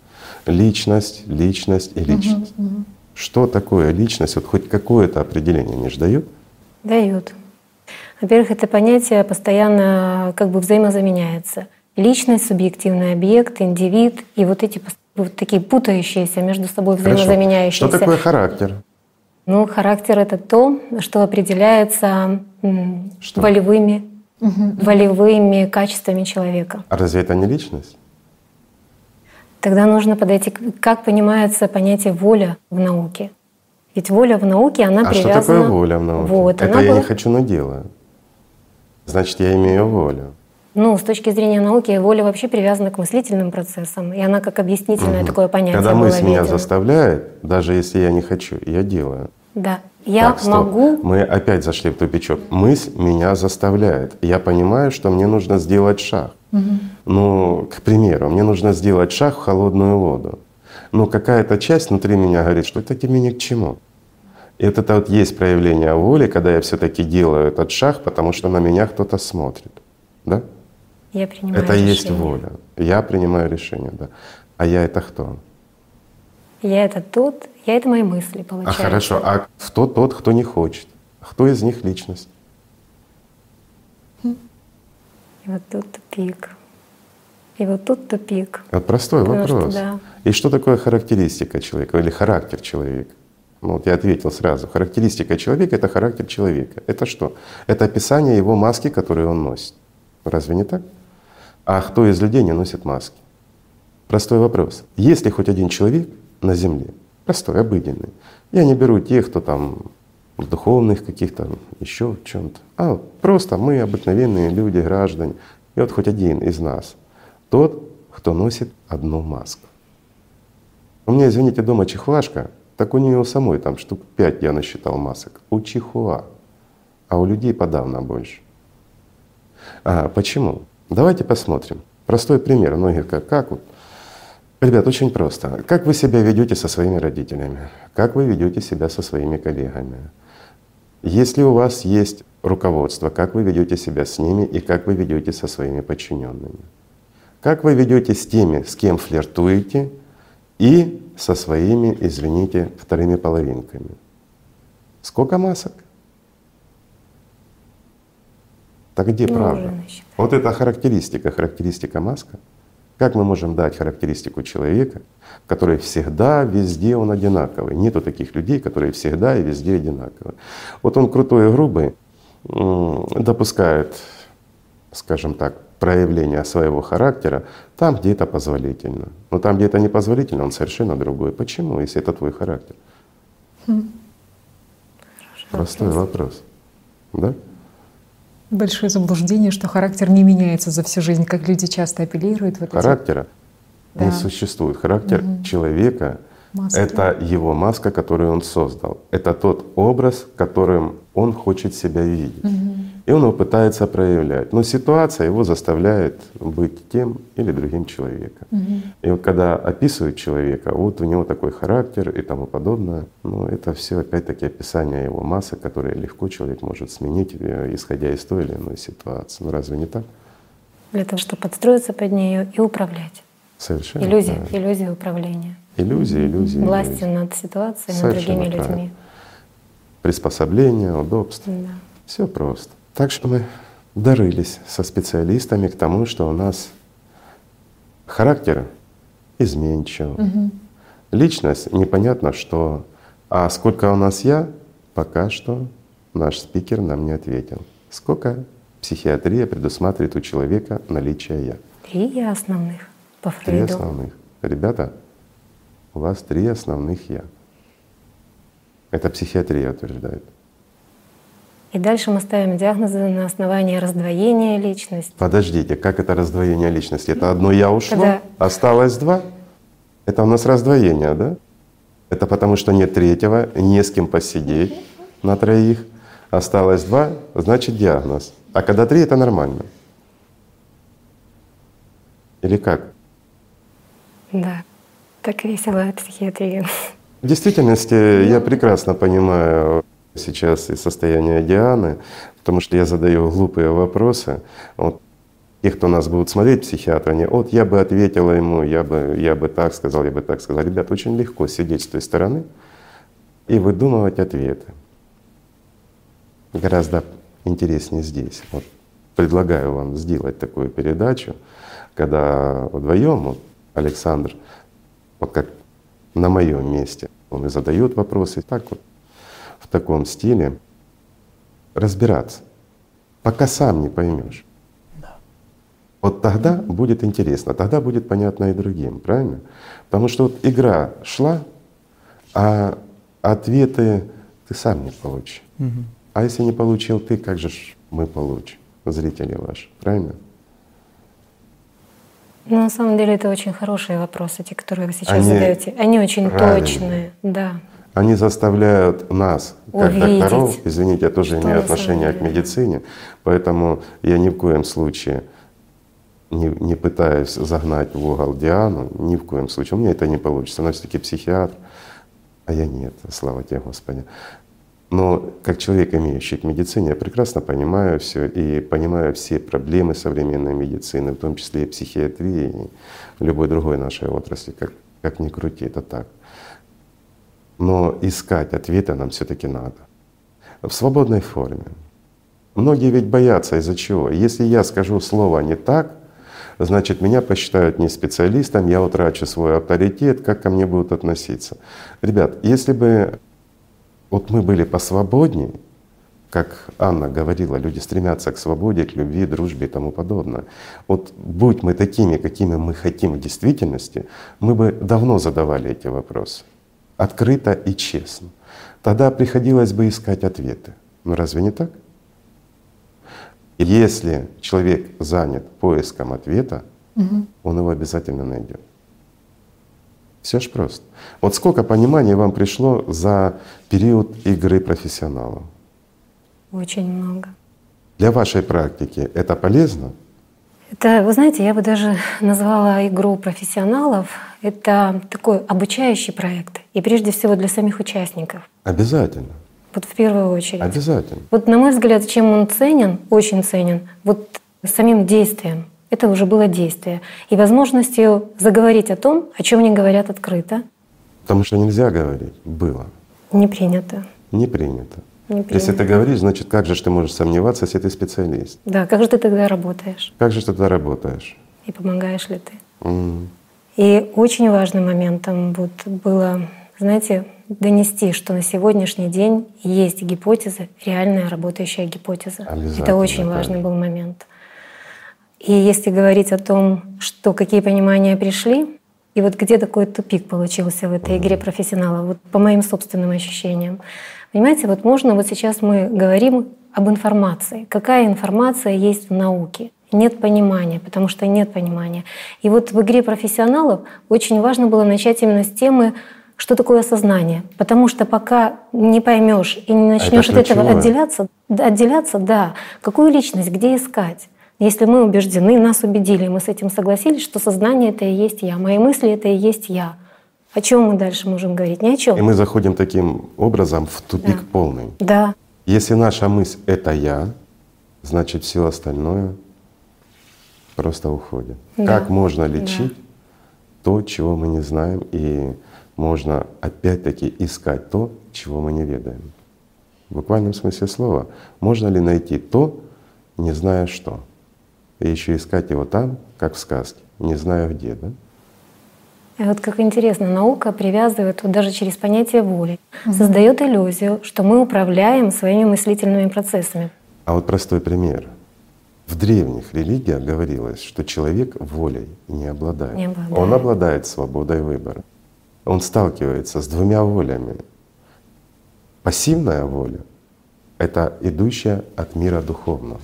Личность, личность и личность. Угу, угу. Что такое личность? Вот хоть какое-то определение они же дают? Дают. Во-первых, это понятие постоянно как бы взаимозаменяется. Личность, субъективный объект, индивид и вот эти вот такие путающиеся между собой взаимозаменяющиеся. Хорошо. Что такое характер? Ну, характер — это то, что определяется что? Волевыми, угу. волевыми качествами человека. А разве это не личность? Тогда нужно подойти, как понимается понятие «воля» в науке. Ведь воля в науке, она а привязана… А что такое воля в науке? Вот, это я была... не хочу, но делаю. Значит, я имею волю. Ну, с точки зрения науки, воля вообще привязана к мыслительным процессам, и она как объяснительное угу. такое понятие. Когда мысль меня заставляет, даже если я не хочу, я делаю. Да. Я так, могу… Мы опять зашли в тупичок. Мысль меня заставляет. Я понимаю, что мне нужно сделать шаг. Угу. Ну, к примеру, мне нужно сделать шаг в холодную воду. Но какая-то часть внутри меня говорит, что это тебе ни к чему. Это-то вот есть проявление воли, когда я все-таки делаю этот шаг, потому что на меня кто-то смотрит. Да? Я принимаю это решение. Есть воля. Я принимаю решение, да. А я это кто? Я это тот, я это мои мысли, получается. А хорошо, а кто тот, кто не хочет? Кто из них личность? Хм. И вот тут тупик. И вот тут тупик. Вот простой потому вопрос. Что, да. И что такое характеристика человека или характер человека? Ну, вот я ответил сразу. Характеристика человека — это характер человека. Это что? Это описание его маски, которую он носит. Разве не так? А кто из людей не носит маски? Простой вопрос. Есть ли хоть один человек на Земле, простой, обыденный? Я не беру тех, кто там в духовных каких-то, еще в чем-то. А вот просто мы обыкновенные люди, граждане. И вот хоть один из нас тот, кто носит одну маску. У меня, извините, дома чихуашка, так у нее самой там штук пять я насчитал масок. У чихуа, а у людей подавно больше. А почему? Давайте посмотрим. Простой пример. Многие как, как вот. Ребят, очень просто. Как вы себя ведете со своими родителями? Как вы ведете себя со своими коллегами? Если у вас есть руководство, как вы ведете себя с ними и как вы ведете со своими подчиненными? Как вы ведете с теми, с кем флиртуете, и со своими, извините, вторыми половинками? Сколько масок? Так где ну, правда? Вот это характеристика, характеристика маска. Как мы можем дать характеристику человека, который всегда, везде он одинаковый? Нету таких людей, которые всегда и везде одинаковы. Вот он крутой и грубый, допускает, скажем так, проявление своего характера там, где это позволительно. Но там, где это не позволительно, он совершенно другой. Почему, если это твой характер? Хм. Простой вопрос. Да? Большое заблуждение, что характер не меняется за всю жизнь, как люди часто апеллируют в этом. Характера да. не существует. Характер угу. человека — это его маска, которую он создал. Это тот образ, которым он хочет себя видеть. Угу. И он его пытается проявлять. Но ситуация его заставляет быть тем или другим человеком. Угу. И вот когда описывают человека, вот у него такой характер и тому подобное, ну, это все опять-таки описание его массы, которые легко человек может сменить, исходя из той или иной ситуации. Ну разве не так? Для того, чтобы подстроиться под нее и управлять. Совершенно. Иллюзия, да. иллюзия управления. Иллюзия, иллюзия. Власти над ситуацией, над другими людьми. Правильно. Приспособление, удобство. Да. Все просто. Так что мы дорылись со специалистами к тому, что у нас Характер изменчив, угу. личность непонятно что. А сколько у нас я, пока что наш спикер нам не ответил. Сколько психиатрия предусматривает у человека наличие я? Три я основных по Фрейду. Три основных. Ребята, у вас три основных я. Это психиатрия утверждает. И дальше мы ставим диагнозы на основании раздвоения личности. Подождите, как это раздвоение личности? Это одно я ушло, Когда... осталось два? Это у нас раздвоение, да? Это потому что нет третьего, не с кем посидеть на троих. Осталось два, значит диагноз. А когда три — это нормально. Или как? Да, так весело от психиатрии. В действительности я прекрасно понимаю сейчас и состояние Дианы, потому что я задаю глупые вопросы. Вот те, кто нас будут смотреть, психиатры, они: «Вот я бы ответила ему, я бы, я бы так сказал, я бы так сказал». Ребята, очень легко сидеть с той стороны и выдумывать ответы. Гораздо интереснее здесь. Вот предлагаю вам сделать такую передачу, когда вдвоем вот Александр, вот как на моем месте, он и задает вопросы, так вот в таком стиле разбираться, пока сам не поймешь. Да. Вот тогда будет интересно, тогда будет понятно и другим, правильно? Потому что вот игра шла, а ответы ты сам не получишь. Угу. А если не получил ты, как же мы получим, зрители ваши, правильно? Ну, на самом деле это очень хорошие вопросы, те, которые вы сейчас Они задаете. Они очень правильные. Точные, да. Они заставляют нас, как Увидеть, докторов, извините, я тоже имею отношение к медицине, поэтому я ни в коем случае не, не пытаюсь загнать в угол Диану, ни в коем случае. У меня это не получится. Она все-таки психиатр, а я нет, слава тебе, Господи. Но как человек, имеющий к медицине, я прекрасно понимаю все и понимаю все проблемы современной медицины, в том числе и психиатрии, и любой другой нашей отрасли, как, как ни крути, это так. Но искать ответы нам все-таки надо. В свободной форме. Многие ведь боятся из-за чего? Если я скажу слово не так, значит, меня посчитают не специалистом, я утрачу свой авторитет, как ко мне будут относиться. Ребят, если бы вот мы были посвободнее, как Анна говорила, люди стремятся к свободе, к любви, дружбе и тому подобное. Вот будь мы такими, какими мы хотим в действительности, мы бы давно задавали эти вопросы. Открыто и честно. Тогда приходилось бы искать ответы. Ну разве не так? Если человек занят поиском ответа, угу. он его обязательно найдет. Все ж просто. Вот сколько понимания вам пришло за период игры профессионалов? Очень много. Для вашей практики это полезно? Это, вы знаете, я бы даже назвала игру профессионалов — это такой обучающий проект, и прежде всего для самих участников. Обязательно. Вот в первую очередь. Обязательно. Вот на мой взгляд, чем он ценен, очень ценен, вот самим действием. Это уже было действие. И возможностью заговорить о том, о чем не говорят открыто. Потому что нельзя говорить. Было. Не принято. Не принято. Не принято. Если ты говоришь, значит, как же ты можешь сомневаться, если ты специалист? Да, как же ты тогда работаешь? Как же ты тогда работаешь? И помогаешь ли ты? Mm. И очень важным моментом вот было, знаете, донести, что на сегодняшний день есть гипотеза, реальная работающая гипотеза. Это очень важный был момент. И если говорить о том, что какие понимания пришли, и вот где такой тупик получился в этой игре профессионала, вот по моим собственным ощущениям. Понимаете, вот можно, вот сейчас мы говорим об информации. Какая информация есть в науке? Нет понимания, потому что нет понимания. И вот в игре профессионалов очень важно было начать именно с темы, что такое осознание. Потому что пока не поймешь и не начнешь от этого отделяться, отделяться, да, какую личность, где искать? Если мы убеждены, нас убедили, мы с этим согласились, что сознание — это и есть я, мои мысли — это и есть я. О чем мы дальше можем говорить? Ни о чем. И мы заходим таким образом в тупик да. полный. Да. Если наша мысль — это я, значит, все остальное просто уходит. Да. Как можно лечить да. то, чего мы не знаем, и можно опять-таки искать то, чего мы не ведаем? В буквальном смысле слова. Можно ли найти то, не зная что? И еще искать его там, как в сказке. не знаю где, да? А вот как интересно, наука привязывает вот даже через понятие воли, угу. создает иллюзию, что мы управляем своими мыслительными процессами. А вот простой пример. В древних религиях говорилось, что человек волей не обладает. Не обладает. Он обладает свободой выбора. Он сталкивается с двумя волями. Пассивная воля — это идущая от мира духовного.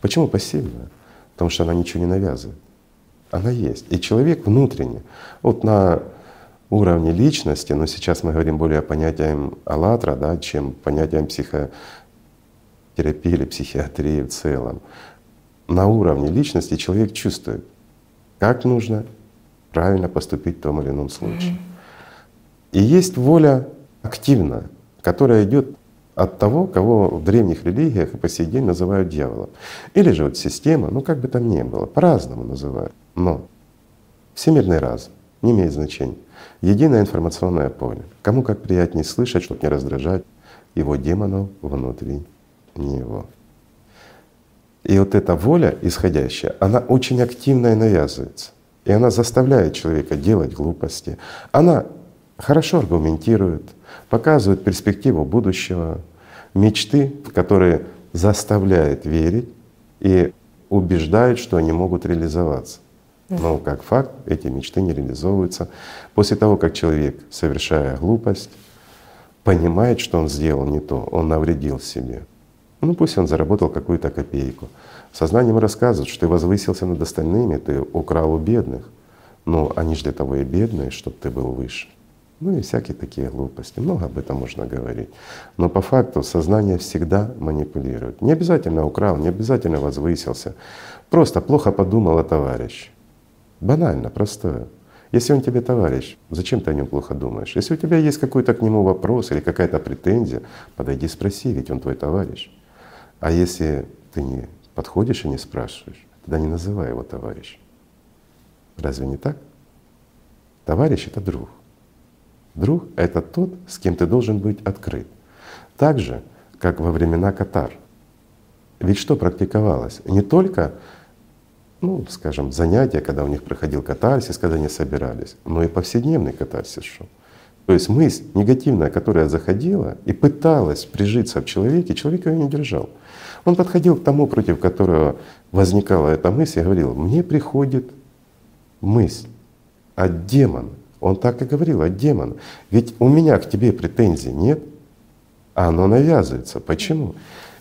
Почему пассивная? Потому что она ничего не навязывает. Она есть. И человек внутренне, вот на уровне личности, но сейчас мы говорим более о понятиям «АЛЛАТРА», да, чем понятиям психотерапии или психиатрии в целом. На уровне личности человек чувствует, как нужно правильно поступить в том или ином случае. И есть воля активная, которая идет от того, кого в древних религиях и по сей день называют дьяволом. Или же вот система, ну как бы там ни было, по-разному называют. Но всемирный разум не имеет значения. Единое информационное поле. Кому как приятнее слышать, чтобы не раздражать его демонов внутри него. И вот эта воля исходящая, она очень активно и навязывается. И она заставляет человека делать глупости. Она хорошо аргументирует, показывает перспективу будущего, мечты, которые заставляют верить и убеждают, что они могут реализоваться. Но как факт, эти мечты не реализовываются. После того, как человек, совершая глупость, понимает, что он сделал не то, он навредил себе. Ну пусть он заработал какую-то копейку. Сознание ему рассказывает, что ты возвысился над остальными, ты украл у бедных. Но они же для того и бедные, чтобы ты был выше. Ну и всякие такие глупости. Много об этом можно говорить. Но по факту сознание всегда манипулирует. Не обязательно украл, не обязательно возвысился. Просто плохо подумал о товарище. Банально, простое. Если он тебе товарищ, зачем ты о нем плохо думаешь? Если у тебя есть какой-то к нему вопрос или какая-то претензия, подойди спроси, ведь он твой товарищ. А если ты не подходишь и не спрашиваешь, тогда не называй его товарищ. Разве не так? Товарищ — это друг. Друг — это тот, с кем ты должен быть открыт. Так же, как во времена катар. Ведь что практиковалось? Не только, ну, скажем, занятия, когда у них проходил катарсис, когда они собирались, но и повседневный катарсис шел. То есть мысль негативная, которая заходила и пыталась прижиться в человеке, человек ее не держал. Он подходил к тому, против которого возникала эта мысль, и говорил: «Мне приходит мысль от демона». Он так и говорил: от демона. Ведь у меня к тебе претензий нет, а оно навязывается. Почему?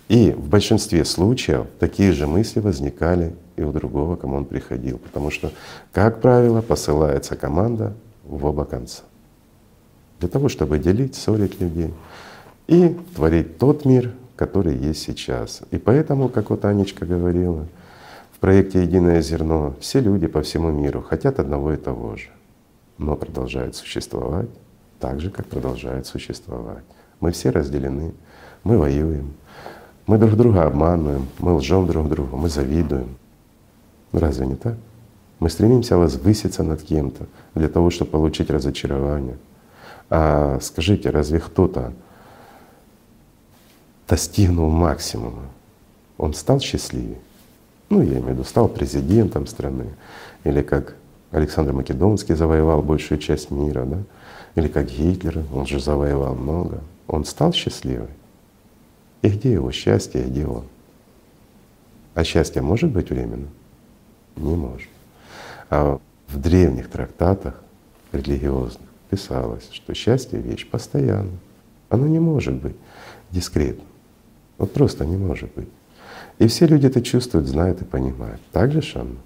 И в большинстве случаев такие же мысли возникали и у другого, кому он приходил. Потому что, как правило, посылается команда в оба конца. Для того, чтобы делить, ссорить людей и творить тот мир, который есть сейчас. И поэтому, как вот Анечка говорила, в проекте «Единое зерно» все люди по всему миру хотят одного и того же, но продолжают существовать так же, как продолжают существовать. Мы все разделены, мы воюем, мы друг друга обманываем, мы лжем друг другу, мы завидуем. Разве не так? Мы стремимся возвыситься над кем-то для того, чтобы получить разочарование. А скажите, разве кто-то достигнул максимума? Он стал счастливее? Ну, я имею в виду, стал президентом страны, или как Александр Македонский завоевал большую часть мира, да? Или как Гитлер, он же завоевал много. Он стал счастливым? И где его счастье, и где он? А счастье может быть временным? Не может. А в древних трактатах религиозных писалось, что счастье — вещь постоянная. Оно не может быть дискретным. Вот просто не может быть. И все люди это чувствуют, знают и понимают. Так же, Жанна?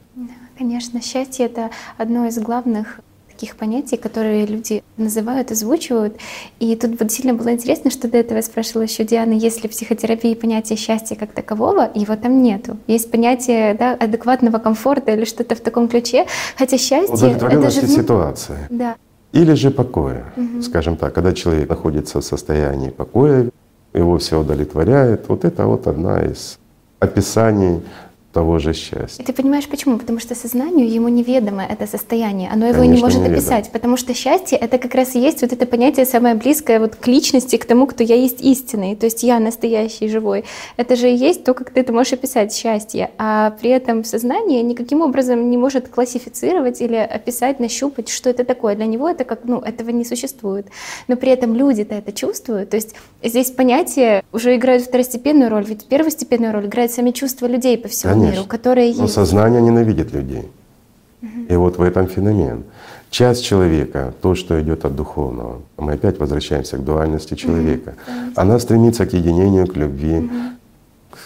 Конечно, счастье — это одно из главных таких понятий, которые люди называют, озвучивают. И тут вот сильно было интересно, что до этого я спрашивала еще Дианы, есть ли в психотерапии понятие счастья как такового, его там нету. Есть понятие, да, адекватного комфорта или что-то в таком ключе, хотя счастье… Удовлетворенности это же... ситуации. Да. Или же покоя, угу. скажем так. Когда человек находится в состоянии покоя, его все удовлетворяет. Вот это вот одна из описаний того же счастья. И ты понимаешь почему? Потому что сознанию ему неведомо это состояние, оно его Конечно, не может неведомо. описать, потому что счастье — это как раз и есть вот это понятие самое близкое вот к личности, к тому, кто я есть истинный, то есть я настоящий, живой. Это же и есть то, как ты это можешь описать, счастье, а при этом сознание никаким образом не может классифицировать или описать, нащупать, что это такое. Для него это как, ну, этого не существует. Но при этом люди-то это чувствуют, то есть здесь понятия уже играют второстепенную роль, ведь первостепенную роль играют сами чувства людей по всему Конечно. миру, которые есть. Но сознание ненавидит людей. Угу. И вот в этом феномен. Часть человека, то, что идет от духовного, мы опять возвращаемся к дуальности человека, угу. она стремится к единению, к любви, угу. к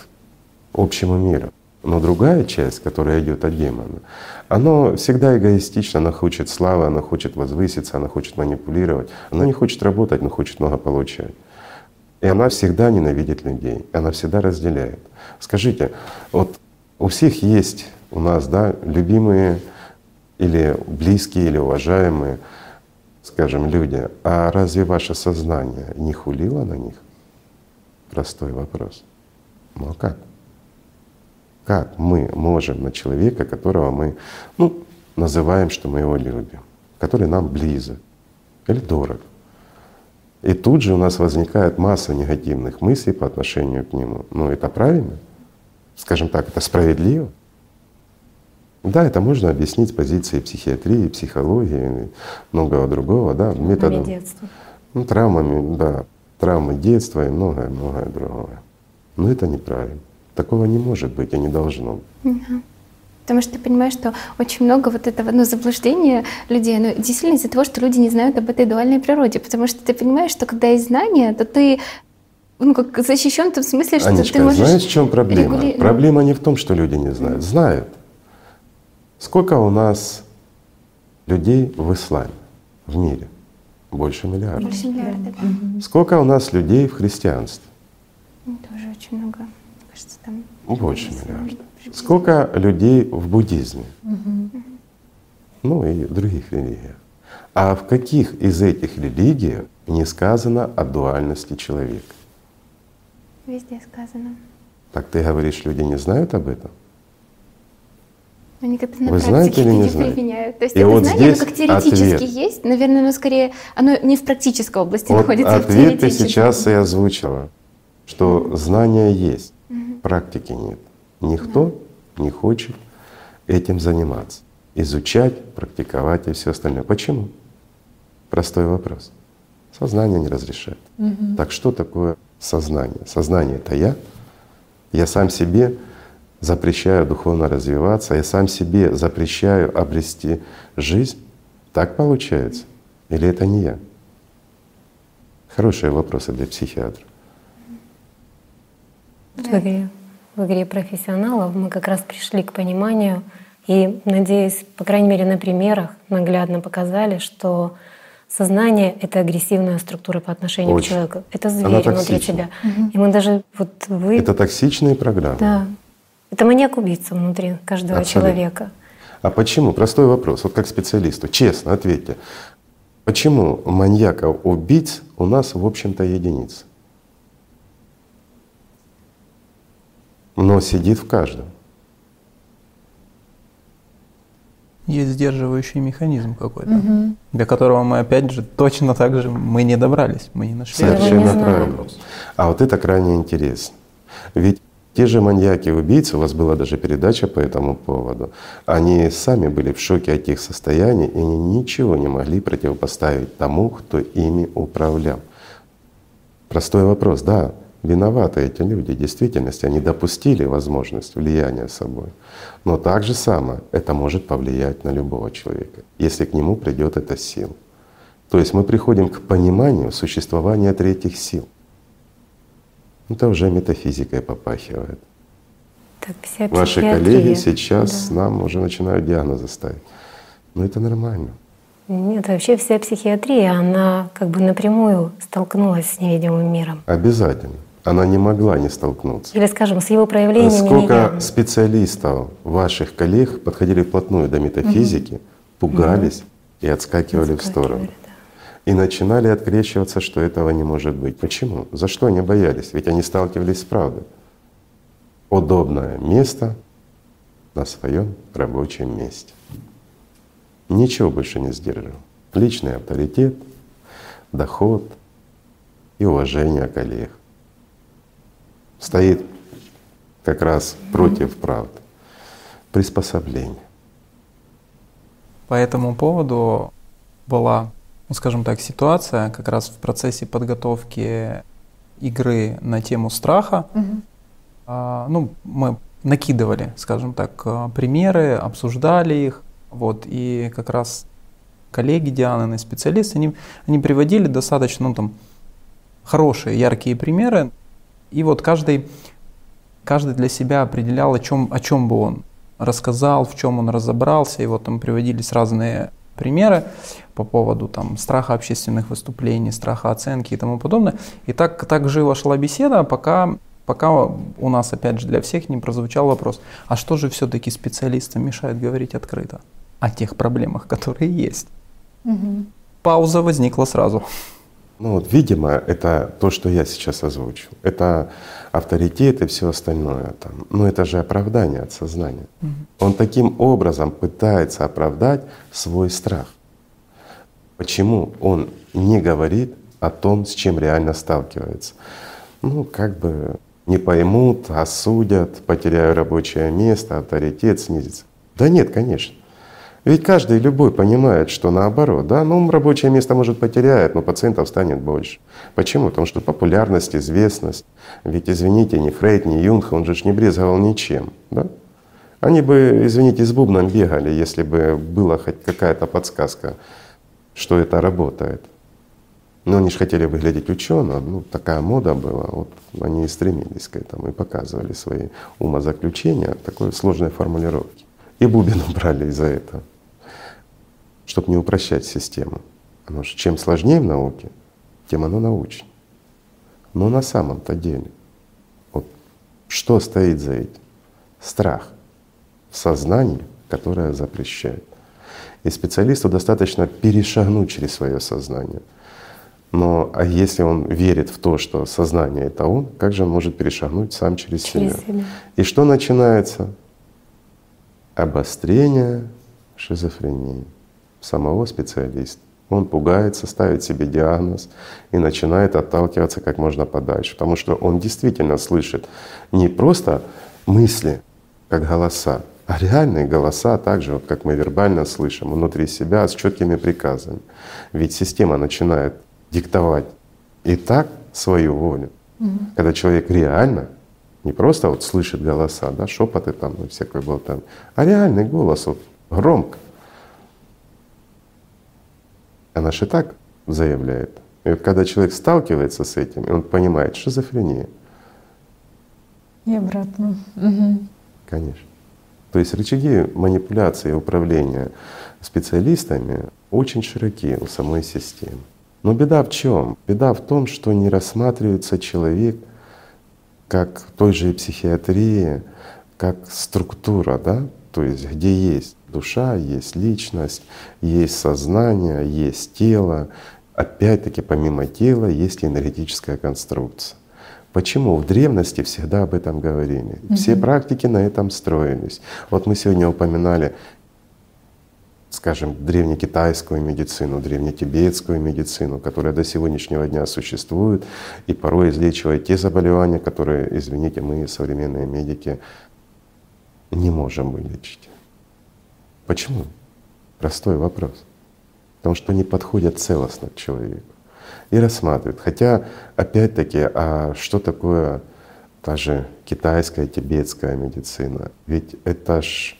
общему миру. Но другая часть, которая идет от демона, она всегда эгоистична, она хочет славы, она хочет возвыситься, она хочет манипулировать, она не хочет работать, но хочет много получать. И она всегда ненавидит людей, она всегда разделяет. Скажите, вот у всех есть у нас, да, любимые или близкие, или уважаемые, скажем, люди, а разве ваше сознание не хулило на них? Простой вопрос. Ну а как? Как мы можем на человека, которого мы, ну, называем, что мы его любим, который нам близок или дорог? И тут же у нас возникает масса негативных мыслей по отношению к нему. Ну это правильно? Скажем так, это справедливо? Да, это можно объяснить с позиции психиатрии, психологии и многого другого, да, методом. Травмами детства. Ну, травмами, да, травмы детства и многое-многое другое. Но это неправильно. Такого не может быть и не должно. Uh-huh. Потому что ты понимаешь, что очень много вот этого, ну, заблуждения людей, ну, действительно из-за того, что люди не знают об этой дуальной природе. Потому что ты понимаешь, что когда есть знания, то ты, ну, как защищен в том смысле, что Анечка, ты можешь… знаешь, в чем проблема? Регули... Проблема не в том, что люди не знают. Uh-huh. Знают. Сколько у нас людей в исламе, в мире? Больше миллиарда. Больше миллиарда, да. Uh-huh. Сколько у нас людей в христианстве? Тоже очень много. Там больше миллиарда. Сколько людей в буддизме? Угу. Ну и других религиях. А в каких из этих религий не сказано о дуальности человека? Везде сказано. Так ты говоришь, люди не знают об этом? Они как-то на Вы практике не применяют. То есть и это вот знание, оно как теоретически ответ. есть, наверное, но скорее оно не в практической области вот находится, а в теоретической. Ответ ты сейчас и озвучила, что знание есть. Практики нет. Никто да. не хочет этим заниматься, изучать, практиковать и все остальное. Почему? Простой вопрос. Сознание не разрешает. Угу. Так что такое сознание? Сознание — это я. Я сам себе запрещаю духовно развиваться, я сам себе запрещаю обрести жизнь. Так получается? Или это не я? Хорошие вопросы для психиатра. В игре, в игре профессионалов мы как раз пришли к пониманию и, надеюсь, по крайней мере на примерах наглядно показали, что сознание — это агрессивная структура по отношению Очень. к человеку. Это зверь внутри тебя. Угу. И мы даже… Вот вы... Это токсичные программы. Да. Это маньяк-убийца внутри каждого Абсолютно. человека. А почему? Простой вопрос. Вот как специалисту. Честно ответьте. Почему маньяков-убийц у нас, в общем-то, единицы? Но сидит в каждом. Есть сдерживающий механизм какой-то, угу. до которого мы опять же точно так же мы не добрались, мы не нашли. Совершенно правильно. А вот это крайне интересно. Ведь те же маньяки-убийцы, у вас была даже передача по этому поводу, они сами были в шоке от их состояний, и они ничего не могли противопоставить тому, кто ими управлял. Простой вопрос, да. Виноваты эти люди, в действительности они допустили возможность влияния собой. Но так же само это может повлиять на любого человека, если к нему придет эта сила. То есть мы приходим к пониманию существования третьих сил. Это уже метафизикой попахивает. Так, вся Ваши коллеги сейчас да. нам уже начинают диагноз ставить. Но это нормально. Нет, вообще вся психиатрия, она как бы напрямую столкнулась с невидимым миром. Обязательно. Она не могла не столкнуться. Или, скажем, с его проявлениями. Сколько специалистов, ваших коллег, подходили вплотную до метафизики, угу. пугались угу. и отскакивали, отскакивали в сторону. Да. И начинали открещиваться, что этого не может быть. Почему? За что они боялись? Ведь они сталкивались с правдой. Удобное место на своем рабочем месте. Ничего больше не сдерживал. Личный авторитет, доход и уважение коллег. Стоит как раз против правды. Приспособление. По этому поводу была, ну, скажем так, ситуация как раз в процессе подготовки игры на тему страха. Угу. А, ну, мы накидывали, скажем так, примеры, обсуждали их. Вот, и как раз коллеги Дианы, специалисты, они, они приводили достаточно, ну, там, хорошие, яркие примеры. И вот каждый, каждый для себя определял, о чем, о чем бы он рассказал, в чем он разобрался. И вот там приводились разные примеры по поводу там, страха общественных выступлений, страха оценки и тому подобное. И так, так живо шла беседа, пока, пока у нас, опять же, для всех не прозвучал вопрос, а что же все-таки специалистам мешает говорить открыто о тех проблемах, которые есть? Угу. Пауза возникла сразу. Ну вот, видимо, это то, что я сейчас озвучил. Это авторитет и все остальное там. Но это же оправдание от сознания. Угу. Он таким образом пытается оправдать свой страх. Почему он не говорит о том, с чем реально сталкивается? Ну, как бы не поймут, осудят, потеряю рабочее место, авторитет снизится. Да нет, конечно. Ведь каждый, любой понимает, что наоборот, да, ну рабочее место, может, потеряет, но пациентов станет больше. Почему? Потому что популярность, известность. Ведь, извините, ни Фрейд, ни Юнг, он же ж не брезговал ничем, да? Они бы, извините, с бубном бегали, если бы была хоть какая-то подсказка, что это работает. Но они же хотели выглядеть ученым, ну такая мода была, вот они и стремились к этому, и показывали свои умозаключения в такой сложной формулировке. И бубен убрали из-за этого, чтобы не упрощать систему. Потому что чем сложнее в науке, тем оно научнее. Но на самом-то деле, вот что стоит за этим? Страх в сознании, которое запрещает. И специалисту достаточно перешагнуть через свое сознание. Но а если он верит в то, что сознание — это он, как же он может перешагнуть сам через, через себя? себя? И что начинается? Обострение шизофрении самого специалиста. Он пугается, ставит себе диагноз и начинает отталкиваться как можно подальше, потому что он действительно слышит не просто мысли, как голоса, а реальные голоса, так же, вот как мы вербально слышим, внутри себя с четкими приказами. Ведь система начинает диктовать и так свою волю, угу. Когда человек реально не просто вот слышит голоса, да, шепоты там и всякое болтание, а реальный голос вот громко. Она же так заявляет. И вот когда человек сталкивается с этим, он понимает шизофрения. И обратно. Угу. Конечно. То есть рычаги манипуляции и управления специалистами очень широки у самой системы. Но беда в чем? Беда в том, что не рассматривается человек как в той же и психиатрии, как структура, да? То есть где есть душа, есть личность, есть сознание, есть тело. Опять-таки помимо тела есть энергетическая конструкция. Почему? В древности всегда об этом говорили. Угу. Все практики на этом строились. Вот мы сегодня упоминали, скажем, древнекитайскую медицину, древнетибетскую медицину, которая до сегодняшнего дня существует и порой излечивает те заболевания, которые, извините, мы, современные медики, не можем вылечить. Почему? Простой вопрос. Потому что не подходят целостно к человеку и рассматривают. Хотя, опять-таки, а что такое та же китайская, тибетская медицина? Ведь это ж,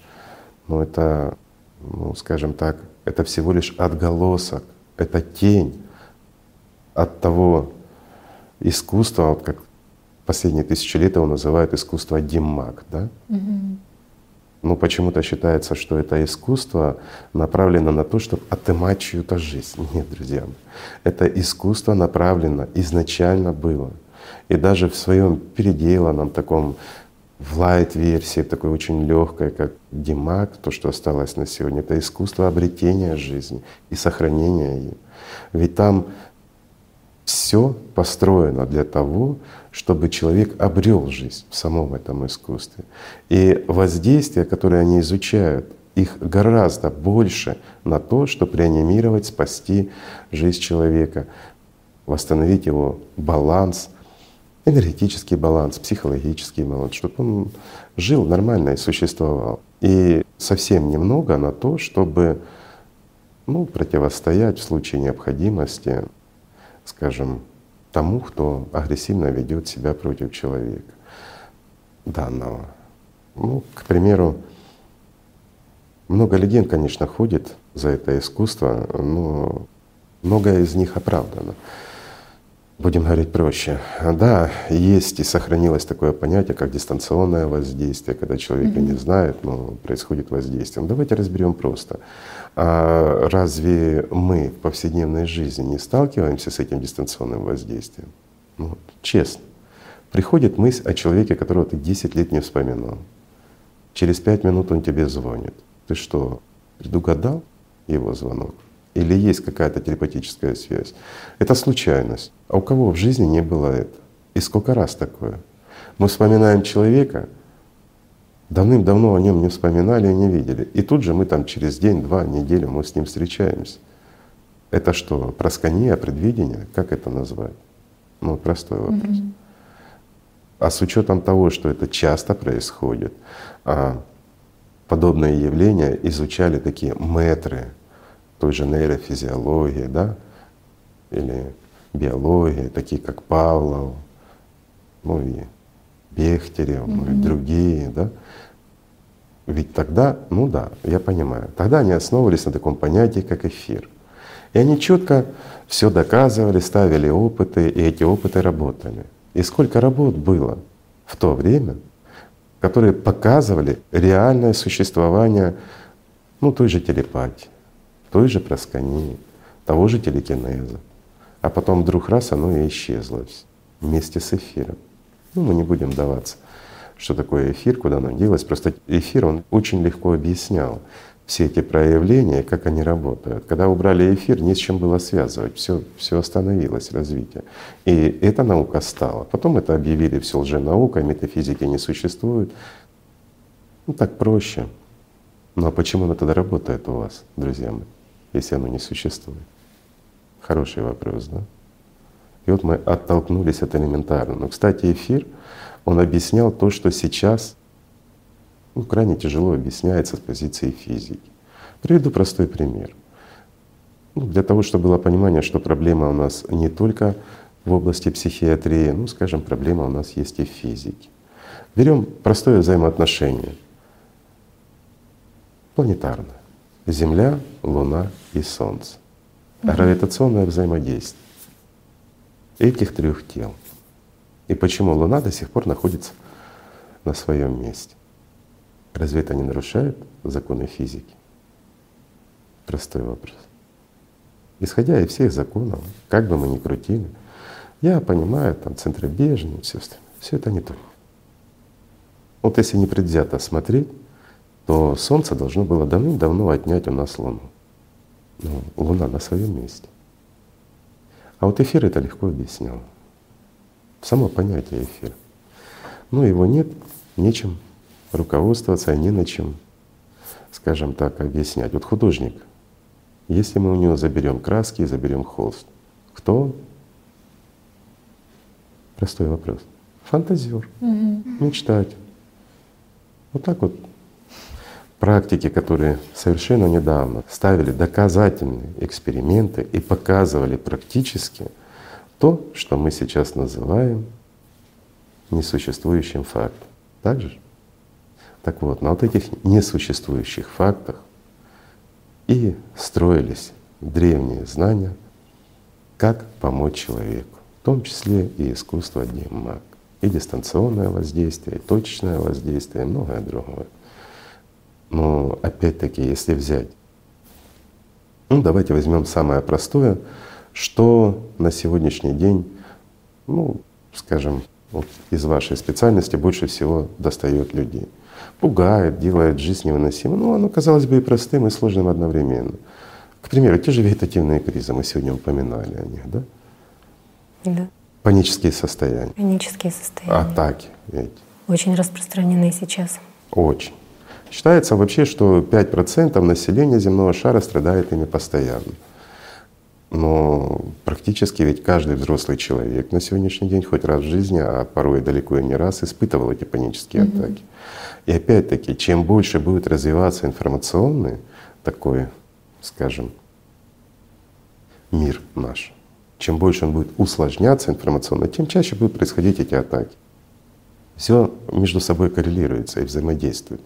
ну это… ну, скажем так, это всего лишь отголосок, это тень от того искусства, вот как последние тысячи лет его называют искусство Дим Мак, да? Угу. Ну почему-то считается, что это искусство направлено на то, чтобы отымать чью-то жизнь. Нет, друзья мои, это искусство направлено изначально было. И даже в своем переделанном таком в лайт-версии, такой очень легкой, как Дим Мак, то, что осталось на сегодня, это искусство обретения жизни и сохранения ее. Ведь там Все построено для того, чтобы человек обрел жизнь в самом этом искусстве. И воздействие, которое они изучают, их гораздо больше на то, чтобы реанимировать, спасти жизнь человека, восстановить его баланс, энергетический баланс, психологический баланс, чтобы он жил нормально и существовал. И совсем немного на то, чтобы ну, противостоять в случае необходимости, скажем, тому, кто агрессивно ведет себя против человека данного. Ну, к примеру, много легенд, конечно, ходит за это искусство, но многое из них оправдано. Будем говорить проще. Да, есть и сохранилось такое понятие, как дистанционное воздействие, когда человека mm-hmm. не знает, но происходит воздействие. Но давайте разберем просто. А разве мы в повседневной жизни не сталкиваемся с этим дистанционным воздействием? Ну, честно. Приходит мысль о человеке, которого ты десять лет не вспоминал. Через пять минут он тебе звонит. Ты что, предугадал его звонок? Или есть какая-то телепатическая связь? Это случайность. А у кого в жизни не было этого? И сколько раз такое? Мы вспоминаем человека, давным-давно о нем не вспоминали и не видели. И тут же мы там через день, два, неделю мы с ним встречаемся. Это что, проскания, предвидение? Как это назвать? Ну, простой вопрос. Mm-hmm. А с учетом того, что это часто происходит, подобные явления изучали такие мэтры той же нейрофизиологии, да, или биологии, такие как Павлов, ну и Бехтерев, mm-hmm. ну и другие, да. Ведь тогда, ну да, я понимаю, тогда они основывались на таком понятии, как эфир. И они четко все доказывали, ставили опыты, и эти опыты работали. И сколько работ было в то время, которые показывали реальное существование ну, той же телепатии, той же проскании, того же телекинеза. А потом вдруг раз оно и исчезло вместе с эфиром. Ну, мы не будем даваться, что такое эфир, куда оно делось. Просто эфир, он очень легко объяснял все эти проявления, как они работают. Когда убрали эфир, не с чем было связывать, все, все остановилось, развитие. И эта наука стала. Потом это объявили все лженаукой, метафизики не существует. Ну так проще. Ну а почему оно тогда работает у вас, друзья мои, если оно не существует? Хороший вопрос, да? И вот мы оттолкнулись от элементарного. Но, кстати, эфир, он объяснял то, что сейчас ну, крайне тяжело объясняется с позиции физики. Приведу простой пример. Ну, для того, чтобы было понимание, что проблема у нас не только в области психиатрии, ну, скажем, проблема у нас есть и в физике. Берем простое взаимоотношение. Планетарное. Земля, Луна и Солнце. Гравитационное взаимодействие этих трех тел. И почему Луна до сих пор находится на своем месте? Разве это не нарушает законы физики? Простой вопрос. Исходя из всех законов, как бы мы ни крутили, я понимаю, там центробежные, все остальное, все это не то. Вот если непредвзято смотреть, то Солнце должно было давным-давно отнять у нас Луну. Но Луна на своем месте. А вот эфир это легко объяснял. Само понятие эфир. Но его нет, нечем руководствоваться, не на чем, скажем так, объяснять. Вот художник, если мы у него заберем краски, заберем холст, кто? Простой вопрос. Фантазер, mm-hmm. мечтатель. Вот так вот. Практики, которые совершенно недавно ставили доказательные эксперименты и показывали практически то, что мы сейчас называем несуществующим фактом. Так же? Так вот, на вот этих несуществующих фактах и строились древние знания, как помочь человеку, в том числе и искусство Дим Мак, и дистанционное воздействие, и точечное воздействие, и многое другое. Но опять-таки, если взять, ну давайте возьмем самое простое, что на сегодняшний день, ну, скажем, вот из вашей специальности больше всего достает людей. Пугает, делает жизнь невыносимой. Ну, оно казалось бы и простым, и сложным одновременно. К примеру, те же вегетативные кризы, мы сегодня упоминали о них, да? Да. Панические состояния. Панические состояния. Атаки ведь. Очень распространены сейчас. Очень. Считается вообще, что пять процентов населения земного шара страдает ими постоянно. Но практически ведь каждый взрослый человек на сегодняшний день хоть раз в жизни, а порой далеко и не раз, испытывал эти панические mm-hmm. атаки. И опять-таки, чем больше будет развиваться информационный такой, скажем, мир наш, чем больше он будет усложняться информационно, тем чаще будут происходить эти атаки. Все между собой коррелируется и взаимодействует.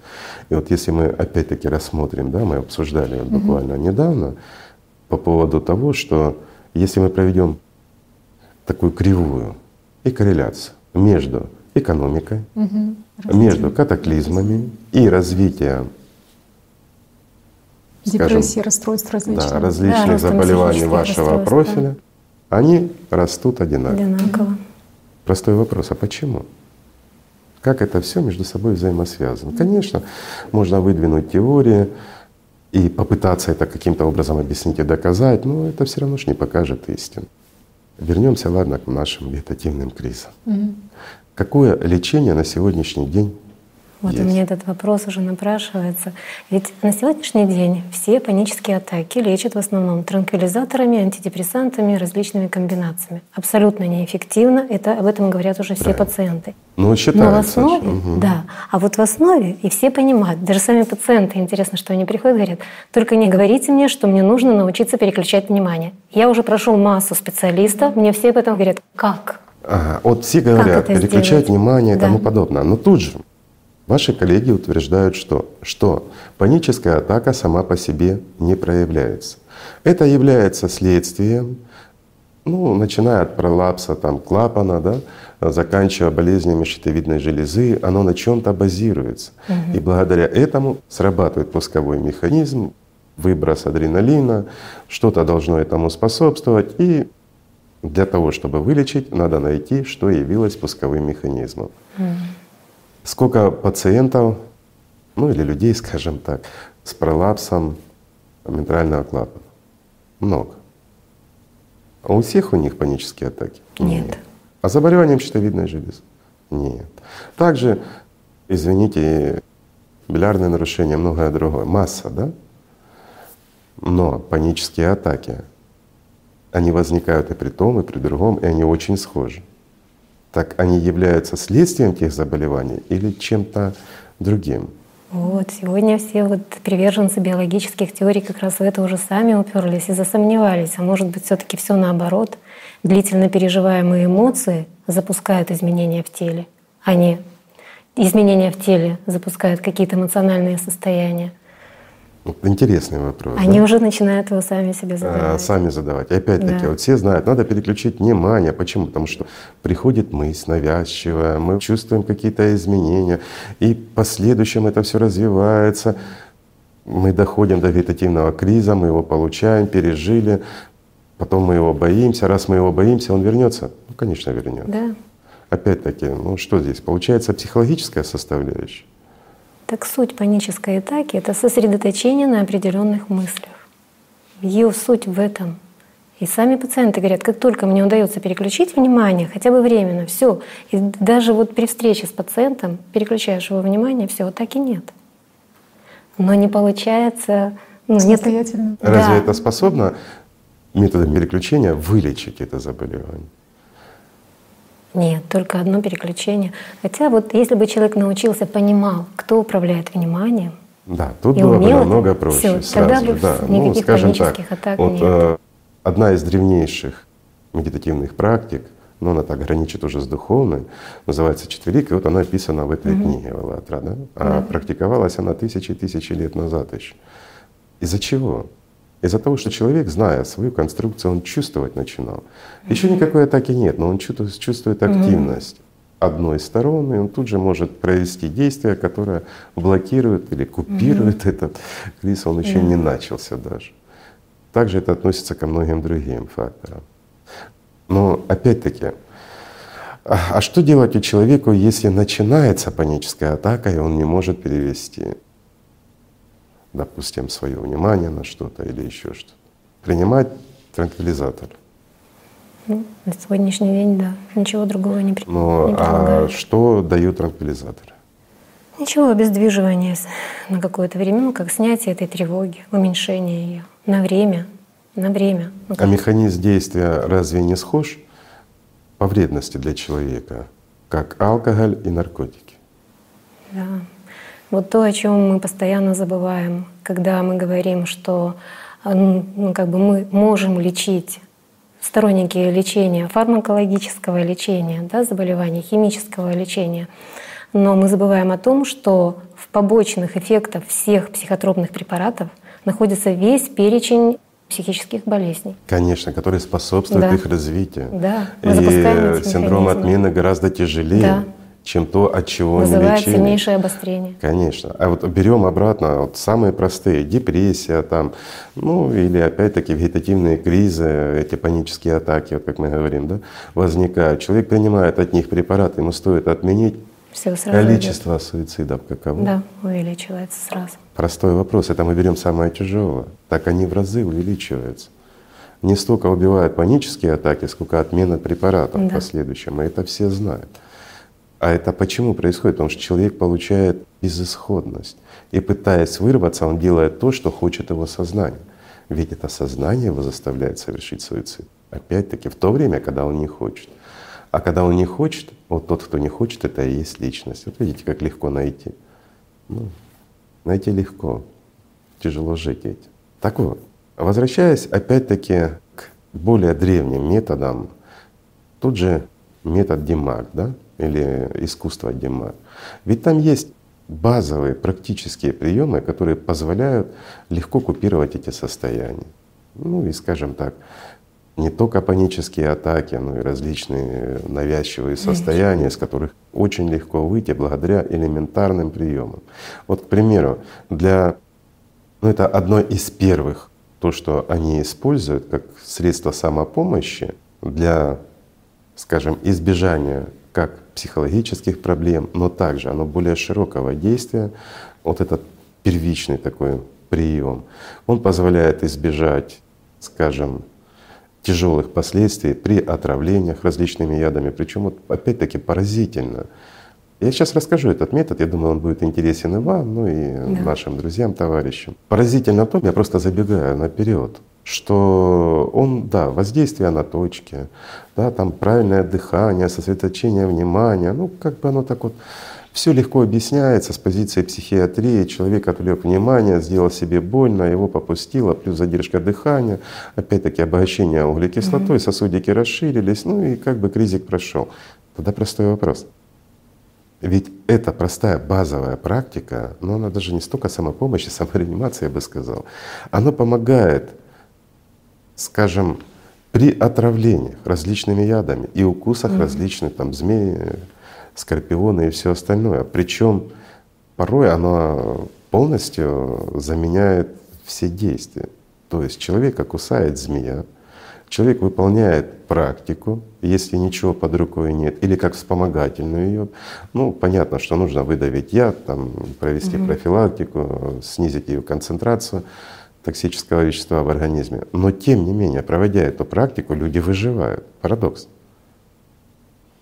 И вот если мы опять-таки рассмотрим, да, мы обсуждали mm-hmm. буквально недавно, по поводу того, что если мы проведем такую кривую и корреляцию между экономикой, угу. между катаклизмами и развитием, депрессии, расстройств различных, да, различных да, заболеваний вашего профиля, да. они растут одинаково. одинаково. Простой вопрос: а почему? Как это все между собой взаимосвязано? Конечно, можно выдвинуть теории и попытаться это каким-то образом объяснить и доказать, но это все равно ж не покажет истину. Вернемся, ладно, к нашим вегетативным кризам. Угу. Какое лечение на сегодняшний день? Вот у меня этот вопрос уже напрашивается. Ведь на сегодняшний день все панические атаки лечат в основном транквилизаторами, антидепрессантами, различными комбинациями. Абсолютно неэффективно. Это, об этом говорят уже все Правильно. Пациенты. Ну, считается. Но в основе, угу. да. А вот в основе, и все понимают, даже сами пациенты, интересно, что они приходят, говорят: только не говорите мне, что мне нужно научиться переключать внимание. Я уже прошел массу специалистов, мне все об этом говорят. Как? Ага. Вот все говорят, переключать сделать? Внимание и да. тому подобное. Но тут же ваши коллеги утверждают, что, что паническая атака сама по себе не проявляется. Это является следствием, ну, начиная от пролапса там, клапана, да, заканчивая болезнями щитовидной железы, оно на чем-то базируется. Угу. И благодаря этому срабатывает пусковой механизм, выброс адреналина, что-то должно этому способствовать. И для того, чтобы вылечить, надо найти, что явилось пусковым механизмом. Угу. Сколько пациентов, ну или людей, скажем так, с пролапсом митрального клапана? Много. А у всех у них панические атаки? Нет. Нет. А заболеванием щитовидной железы? Нет. Также, извините, билярные нарушения, многое другое, масса, да? Но панические атаки, они возникают и при том, и при другом, и они очень схожи. Так они являются следствием тех заболеваний или чем-то другим? Вот, сегодня все вот приверженцы биологических теорий как раз в это уже сами уперлись и засомневались. А может быть, все-таки все наоборот. Длительно переживаемые эмоции запускают изменения в теле. Они, изменения в теле запускают какие-то эмоциональные состояния. Вот интересный вопрос. Они да? уже начинают его сами себе задавать. А, сами задавать. И опять-таки, да. вот все знают, надо переключить внимание. Почему? Потому что приходит мысль навязчивая, мы чувствуем какие-то изменения, и в последующем это все развивается. Мы доходим до вегетативного криза, мы его получаем, пережили, потом мы его боимся. Раз мы его боимся, он вернется? Ну, конечно, вернется. Да. Опять-таки, ну что здесь? Получается психологическая составляющая. Так суть панической атаки — это сосредоточение на определенных мыслях. Ее суть в этом. И сами пациенты говорят: как только мне удается переключить внимание, хотя бы временно, все. И даже вот при встрече с пациентом переключаешь его внимание, все, атаки нет. Но не получается. Ну, Самостоятельно. Нет... Разве да. это способно методом переключения вылечить это заболевание? Нет, только одно переключение. Хотя вот если бы человек научился, понимал, кто управляет вниманием, да, тут было бы намного проще. Всё, тогда бы да. никаких ну, панических так, атак вот, нет. Одна из древнейших медитативных практик, но она так граничит уже с духовной, называется «Четверик», и вот она описана в этой угу. книге «АЛЛАТРА», да? А угу. практиковалась она тысячи и тысячи лет назад еще. Из-за чего? Из-за того, что человек, зная свою конструкцию, он чувствовать начинал. Еще никакой атаки нет, но он чувствует активность одной стороны, и он тут же может провести действие, которое блокирует или купирует этот кризис, он еще не начался даже. Также это относится ко многим другим факторам. Но опять-таки, а что делать у человека, если начинается паническая атака, и он не может перевести, допустим, свое внимание на что-то или еще что-то? Принимать транквилизатор. Ну, на сегодняшний день, да. Ничего другого не предполагаю. Ну, а что дают транквилизаторы? Ничего, обездвиживание на какое-то время, ну, как снятие этой тревоги, уменьшение ее на время, на время. Ну, а механизм действия разве не схож по вредности для человека, как алкоголь и наркотики? Да. Вот то, о чем мы постоянно забываем, когда мы говорим, что ну, как бы мы можем лечить, сторонники лечения, фармакологического лечения, да, заболеваний, химического лечения. Но мы забываем о том, что в побочных эффектах всех психотропных препаратов находится весь перечень психических болезней. Конечно, которые способствуют да. их развитию. Да. И синдром отмены гораздо тяжелее, да. чем то, от чего они лечили. Вызывает сильнейшее обострение. Конечно. А вот берем обратно вот самые простые — депрессия, там, ну или опять-таки вегетативные кризы, эти панические атаки, вот как мы говорим, да, возникают. Человек принимает от них препараты, ему стоит отменить. Количество идет. Суицидов каково? Да, увеличивается сразу. Простой вопрос. Это мы берем самое тяжелое. Так они в разы увеличиваются. Не столько убивают панические атаки, сколько отмена препаратов да. в последующем. И это все знают. А это почему происходит? Потому что человек получает безысходность. И пытаясь вырваться, он делает то, что хочет его сознание. Ведь это сознание его заставляет совершить суицид. Опять-таки в то время, когда он не хочет. А когда он не хочет, вот тот, кто не хочет, это и есть личность. Вот видите, как легко найти. Ну, найти легко, тяжело жить ведь. Так вот, возвращаясь опять-таки к более древним методам, тут же метод Дим Мак, да, или искусство Дим Мак. Ведь там есть базовые практические приемы, которые позволяют легко купировать эти состояния. Ну и, скажем так, не только панические атаки, но и различные навязчивые состояния, из которых очень легко выйти благодаря элементарным приемам. Вот, к примеру, для, ну, это одно из первых, то, что они используют как средство самопомощи для, скажем, избежания как психологических проблем, но также оно более широкого действия. Вот этот первичный такой прием, он позволяет избежать, скажем, тяжелых последствий при отравлениях различными ядами. Причем вот, опять-таки, поразительно. Я сейчас расскажу этот метод, я думаю, он будет интересен и вам, ну и да. нашим друзьям, товарищам. Поразительно в том, я просто забегаю наперед, что он, да, воздействие на точки, да, там правильное дыхание, сосредоточение внимания, ну как бы оно так вот… Все легко объясняется с позиции психиатрии. Человек отвлек внимание, сделал себе больно, его попустило, плюс задержка дыхания, опять-таки обогащение углекислотой, mm-hmm. сосудики расширились, ну и как бы кризик прошел. Тогда простой вопрос. Ведь эта простая базовая практика, но она даже не столько самопомощи, самореанимации, я бы сказал, она помогает, скажем, при отравлениях различными ядами и укусах mm-hmm. различных там змей, скорпионы и все остальное. Причем порой оно полностью заменяет все действия. То есть человека кусает змея, человек выполняет практику, если ничего под рукой нет, или как вспомогательную ее. Ну, понятно, что нужно выдавить яд, там, провести угу. профилактику, снизить ее концентрацию токсического вещества в организме. Но тем не менее, проводя эту практику, люди выживают. Парадокс.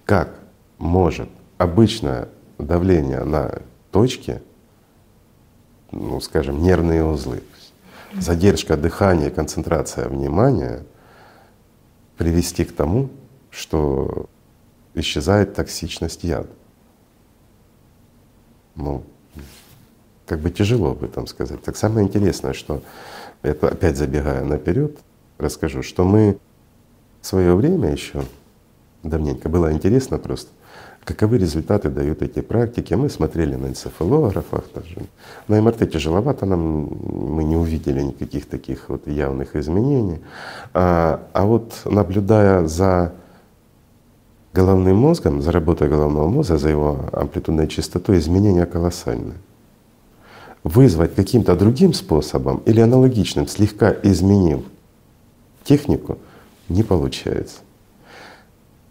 Как может обычное давление на точки, ну, скажем, нервные узлы, задержка дыхания, концентрация внимания привести к тому, что исчезает токсичность яда? Ну, как бы тяжело об этом сказать. Так самое интересное, что, это опять забегая наперед, расскажу, что мы в свое время еще давненько было интересно просто, каковы результаты дают эти практики. Мы смотрели на энцефалографах, на МРТ тяжеловато нам, мы не увидели никаких таких вот явных изменений. А, а вот наблюдая за головным мозгом, за работой головного мозга, за его амплитудной частотой, изменения колоссальны. Вызвать каким-то другим способом или аналогичным, слегка изменив технику, не получается.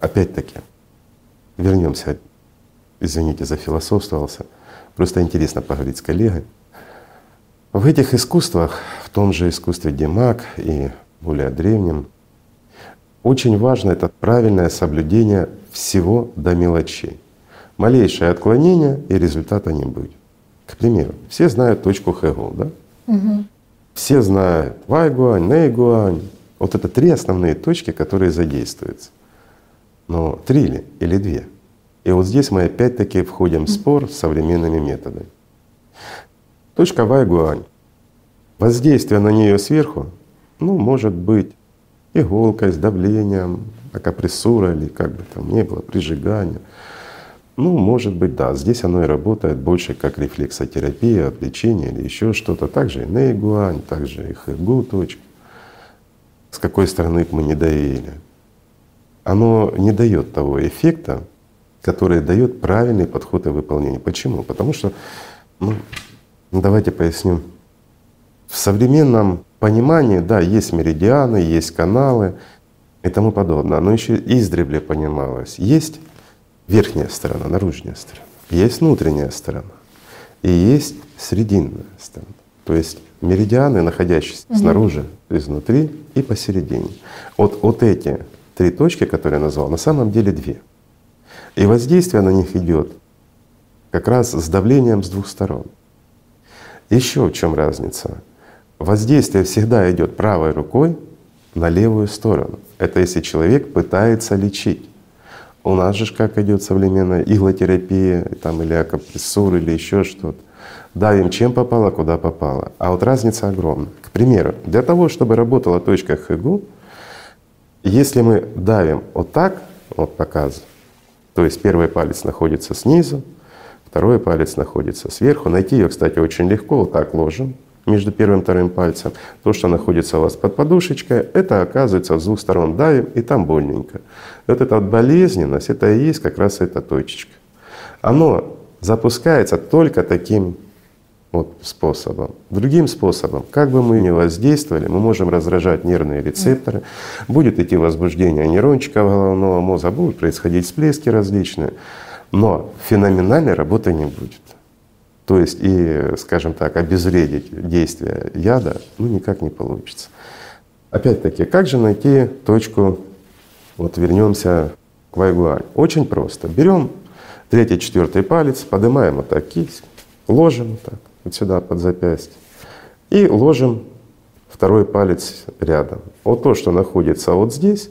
Опять-таки, вернемся, извините, зафилософствовался, просто интересно поговорить с коллегой. В этих искусствах, в том же искусстве Дим Мак и более древнем, Очень важно это правильное соблюдение всего до мелочей. Малейшее отклонение, и результата не будет. К примеру, все знают точку Хэгу, да? Угу. Все знают Вайгуань, Нэйгуань. Вот это три основные точки, которые задействуются. Но три ли или две? И вот здесь мы опять-таки входим в спор с современными методами. Точка Вайгуань. Воздействие на нее сверху, ну, может быть иголкой, с давлением, акупрессура или как бы там ни было, прижигание. Ну, может быть, да. Здесь оно и работает больше как рефлексотерапия, отвлечение или еще что-то. Также и Нэйгуань, также и Хэгу точка. С какой стороны мы не доели. Оно не дает того эффекта, который дает правильный подход и выполнение. Почему? Потому что, ну, давайте поясню. В современном понимании, да, есть меридианы, есть каналы и тому подобное. Но еще издревле понималось. Есть верхняя сторона, наружная сторона, есть внутренняя сторона и есть срединная сторона. То есть меридианы, находящиеся угу. снаружи, изнутри и посередине. Вот, вот эти три точки, которые я назвал, на самом деле две. И воздействие на них идет как раз с давлением с двух сторон. Еще в чем разница? Воздействие всегда идет правой рукой на левую сторону. Это если человек пытается лечить. У нас же как идет современная иглотерапия, там, или акупрессура, или еще что-то. Давим чем попало, куда попало. А вот разница огромна. К примеру, для того, чтобы работала точка Хэгу, если мы давим вот так, вот показываю, то есть первый палец находится снизу, второй палец находится сверху. Найти ее, кстати, очень легко. Вот так ложим между первым и вторым пальцем. То, что находится у вас под подушечкой, это оказывается с двух сторон давим, и там больненько. Вот эта вот болезненность, это и есть как раз эта точечка. Оно запускается только таким вот способом. Другим способом, как бы мы ни воздействовали, мы можем раздражать нервные рецепторы, будет идти возбуждение нейрончика головного мозга, будут происходить всплески различные, но феноменальной работы не будет. То есть и, скажем так, обезвредить действие яда ну никак не получится. Опять-таки, как же найти точку, вот вернемся к Вайгуань. Очень просто. Берем третий, четвертый палец, поднимаем вот так кисть, ложим вот так вот сюда под запястье и ложим второй палец рядом. Вот то, что находится вот здесь,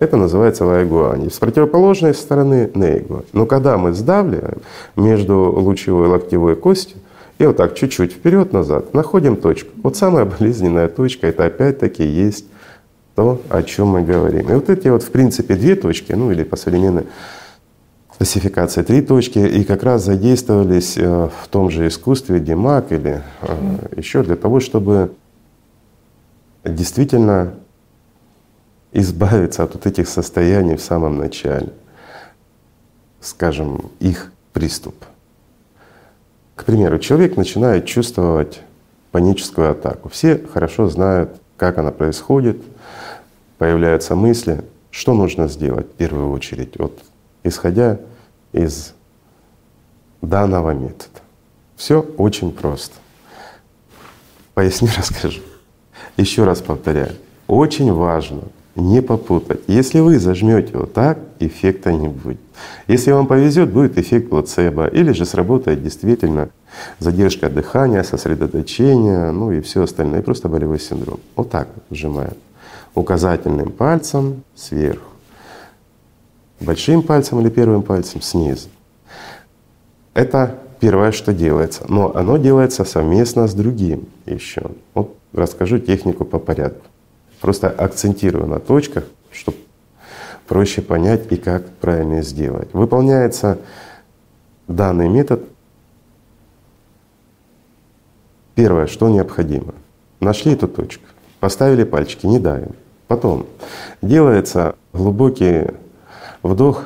это называется Вайгуань. И с противоположной стороны Нэйгуань. Но когда мы сдавливаем между лучевой и локтевой костью и вот так чуть-чуть вперед-назад находим точку. Вот самая болезненная точка — это опять-таки есть то, о чем мы говорим. И вот эти вот в принципе две точки, ну или по современной классификации три точки, и как раз задействовались в том же искусстве Дим Мак или mm. еще для того, чтобы действительно избавиться от вот этих состояний в самом начале, скажем, их приступ. К примеру, человек начинает чувствовать паническую атаку. Все хорошо знают, как она происходит, появляются мысли, что нужно сделать в первую очередь. Вот исходя из данного метода. Все очень просто. Поясню, расскажу. Еще раз повторяю, очень важно не попутать. Если вы зажмете вот так, эффекта не будет. Если вам повезет, будет эффект плацебо, или же сработает действительно задержка дыхания, сосредоточения, ну и все остальное, и просто болевой синдром. Вот так сжимаем указательным пальцем сверху, большим пальцем или первым пальцем снизу. Это первое, что делается, но оно делается совместно с другим еще. Вот расскажу технику по порядку. Просто акцентирую на точках, чтобы проще понять и как правильно сделать. Выполняется данный метод. Первое, что необходимо. Нашли эту точку, поставили пальчики, не давим. Потом делается глубокий вдох,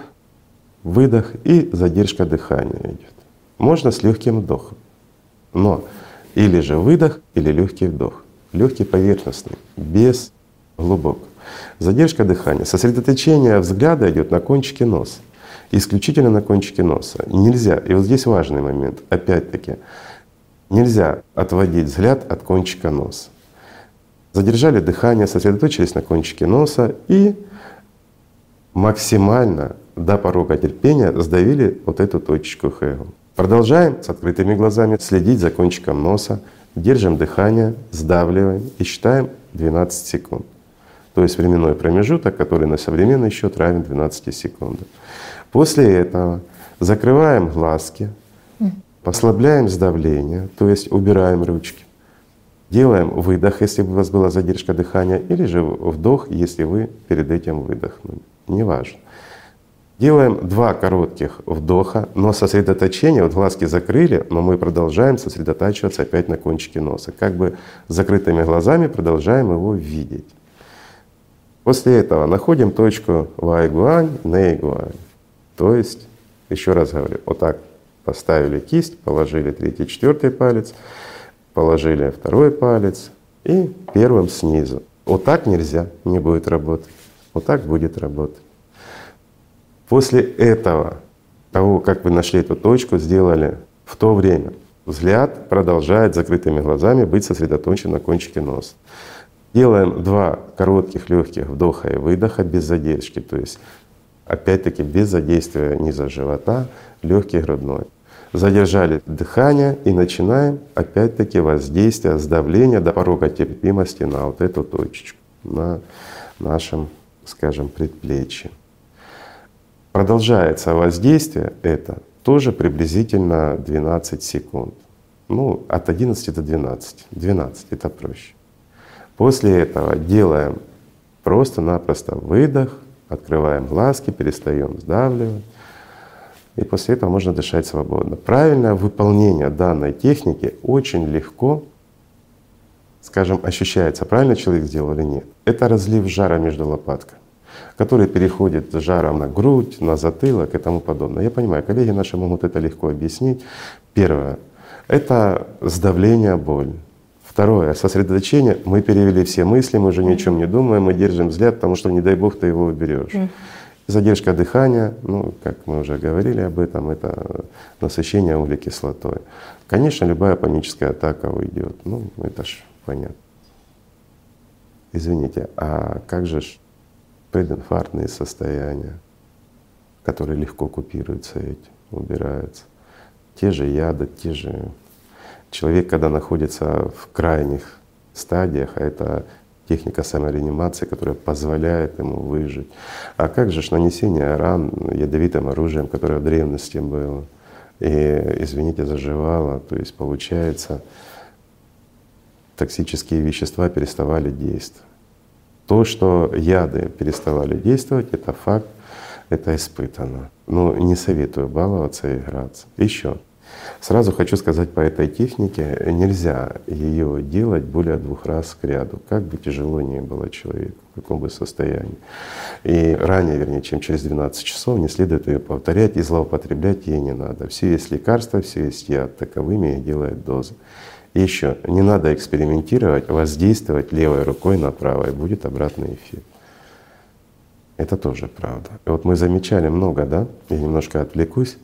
выдох и задержка дыхания идет. Можно с легким вдохом, но или же выдох, или легкий вдох. Легкий поверхностный, без глубокого. Задержка дыхания. Сосредоточение взгляда идет на кончике носа, исключительно на кончике носа. Нельзя, и вот здесь важный момент, опять-таки, нельзя отводить взгляд от кончика носа. Задержали дыхание, сосредоточились на кончике носа и максимально до порога терпения сдавили вот эту точечку Хэгу. Продолжаем с открытыми глазами следить за кончиком носа, держим дыхание, сдавливаем и считаем двенадцать секунд. То есть временной промежуток, который на современный счет равен двенадцати секундам. После этого закрываем глазки, послабляем сдавление, то есть убираем ручки. Делаем выдох, если у вас была задержка дыхания, или же вдох, если вы перед этим выдохнули. Неважно. Делаем два коротких вдоха, но сосредоточение, вот глазки закрыли, но мы продолжаем сосредотачиваться опять на кончике носа. Как бы с закрытыми глазами продолжаем его видеть. После этого находим точку Вайгуань, Нэйгуань. То есть, еще раз говорю, вот так поставили кисть, положили третий, четвертый палец, положили второй палец и первым снизу. Вот так нельзя, не будет работать. Вот так будет работать. После этого, того, как вы нашли эту точку, сделали в то время, взгляд продолжает закрытыми глазами быть сосредоточен на кончике носа. Делаем два коротких легких вдоха и выдоха без задержки, то есть опять-таки без задействия низа живота, легкий грудной. Задержали дыхание и начинаем опять-таки воздействие, сдавление до порога терпимости на вот эту точечку, на нашем, скажем, предплечье. Продолжается воздействие это тоже приблизительно двенадцать секунд. Ну, от одиннадцати до двенадцати. двенадцать — это проще. После этого делаем просто-напросто выдох, открываем глазки, перестаем сдавливать. И после этого можно дышать свободно. Правильное выполнение данной техники очень легко, скажем, ощущается, правильно человек сделал или нет. Это разлив жара между лопатками, который переходит жаром на грудь, на затылок и тому подобное. Я понимаю, коллеги наши могут это легко объяснить. Первое — это сдавление боли. Второе — сосредоточение. Мы перевели все мысли, мы уже ни о чем не думаем, мы держим взгляд, потому что, не дай бог, ты его уберешь. Задержка дыхания, ну, как мы уже говорили об этом, это насыщение углекислотой. Конечно, любая паническая атака уйдет. Ну, это ж понятно. Извините, а как же ж прединфарктные состояния, которые легко купируются этим, убираются? Те же яды, те же… Человек, когда находится в крайних стадиях, а это техника самореанимации, которая позволяет ему выжить. А как же ж нанесение ран ядовитым оружием, которое в древности было, и, извините, заживало, то есть получается, токсические вещества переставали действовать. То, что яды переставали действовать, это факт, это испытано. Но не советую баловаться и играться. Еще сразу хочу сказать по этой технике, нельзя ее делать более двух раз к ряду, как бы тяжело ни было человеку, в каком бы состоянии. И ранее, вернее, чем через двенадцать часов, не следует ее повторять и злоупотреблять ей не надо. Все есть лекарства, все есть яд, таковыми их делает дозы. И еще не надо экспериментировать, воздействовать левой рукой на правой, будет обратный эффект. Это тоже правда. И вот мы замечали много, да, я немножко отвлекусь,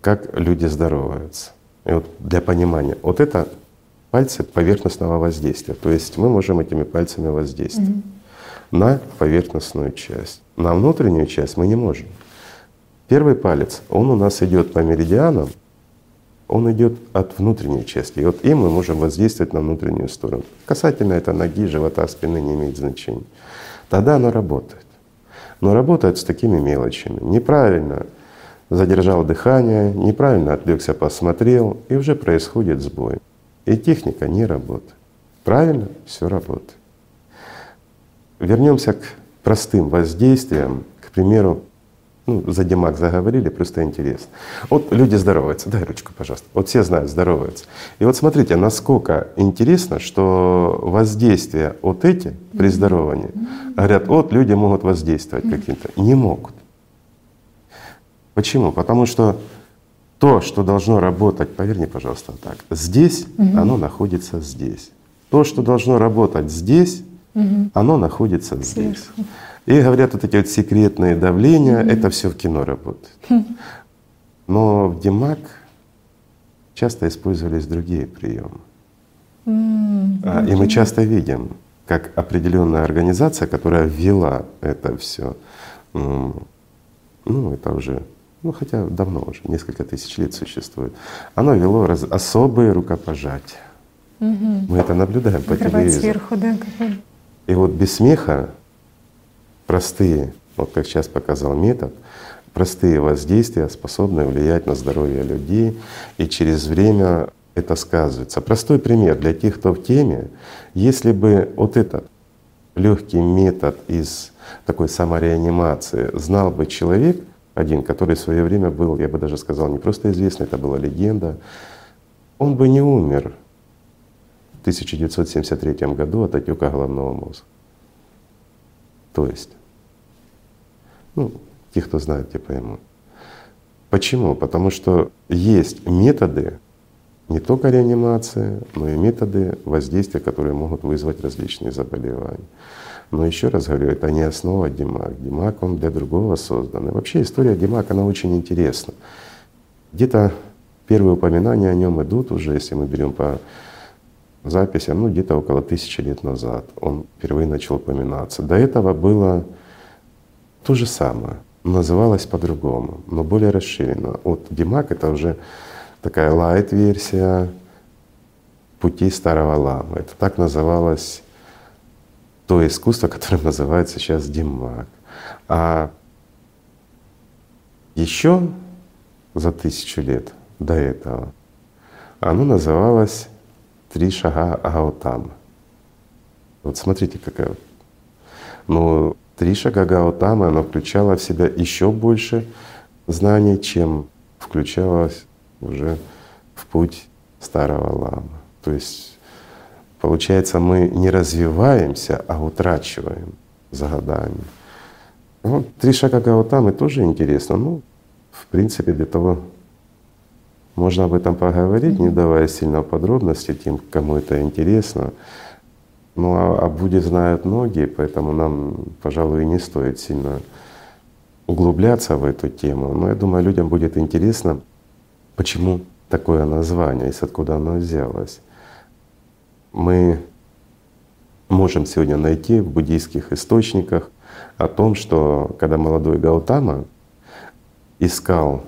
как люди здороваются. И вот для понимания, вот это пальцы поверхностного воздействия, то есть мы можем этими пальцами воздействовать mm-hmm. на поверхностную часть. На внутреннюю часть мы не можем. Первый палец, он у нас идет по меридианам, он идет от внутренней части. И вот им мы можем воздействовать на внутреннюю сторону. Касательно это ноги, живота, спины не имеет значения. Тогда оно работает. Но работает с такими мелочами. Неправильно задержал дыхание, неправильно отвлекся, посмотрел, и уже происходит сбой. И техника не работает. Правильно? Все работает. Вернемся к простым воздействиям. К примеру, ну, за Дим Мак заговорили, просто интересно. Вот люди здороваются. Дай ручку, пожалуйста. Вот все знают, здороваются. И вот смотрите, насколько интересно, что воздействия вот эти при здоровании, говорят, вот люди могут воздействовать каким-то. Не могут. Почему? Потому что то, что должно работать, поверни, пожалуйста, так, здесь, угу. оно находится здесь. То, что должно работать здесь, угу. оно находится здесь. Сверху. И говорят, вот эти вот секретные давления, угу. это все в кино работает. Но в Дим Мак часто использовались другие приемы. Mm-hmm. И мы часто видим, как определенная организация, которая ввела это все, ну это уже, ну хотя давно уже, несколько тысяч лет существует, оно вело раз, особые рукопожатия. Mm-hmm. Мы это наблюдаем по телевизору. Сверху, да. И вот без смеха простые, вот как сейчас показал метод, простые воздействия способны влиять на здоровье людей, и через время это сказывается. Простой пример для тех, кто в теме. Если бы вот этот легкий метод из такой самореанимации знал бы человек один, который в свое время был, я бы даже сказал, не просто известный, это была легенда, он бы не умер в тысяча девятьсот семьдесят третьем году от отека головного мозга. То есть, ну, те, кто знает, те поймут. Почему? Потому что есть методы не только реанимации, но и методы воздействия, которые могут вызвать различные заболевания. Но еще раз говорю, это не основа Димак. Димак он для другого создан. И вообще история Димак, она очень интересна. Где-то первые упоминания о нем идут уже, если мы берем по записям, ну где-то около тысячи лет назад он впервые начал упоминаться. До этого было то же самое, называлось по-другому, но более расширенно. Вот Димак — это уже такая лайт-версия «Пути Старого Ламы». Это так называлось то искусство, которое называют сейчас Дим Мак. А еще за тысячу лет до этого оно называлось «Три шага Гаутамы». Вот смотрите, какая… Ну, «Три шага Гаутамы» оно включало в себя еще больше знаний, чем включалось уже в путь Старого Ламы. То есть получается, мы не развиваемся, а утрачиваем за годами. Ну, «Три шага Гаутамы» тоже интересно. Ну, в принципе, для того можно об этом поговорить, не давая сильно подробностей тем, кому это интересно. Ну а о Будде знают многие, поэтому нам, пожалуй, и не стоит сильно углубляться в эту тему. Но я думаю, людям будет интересно, почему такое название, и откуда оно взялось. Мы можем сегодня найти в буддийских источниках о том, что когда молодой Гаутама искал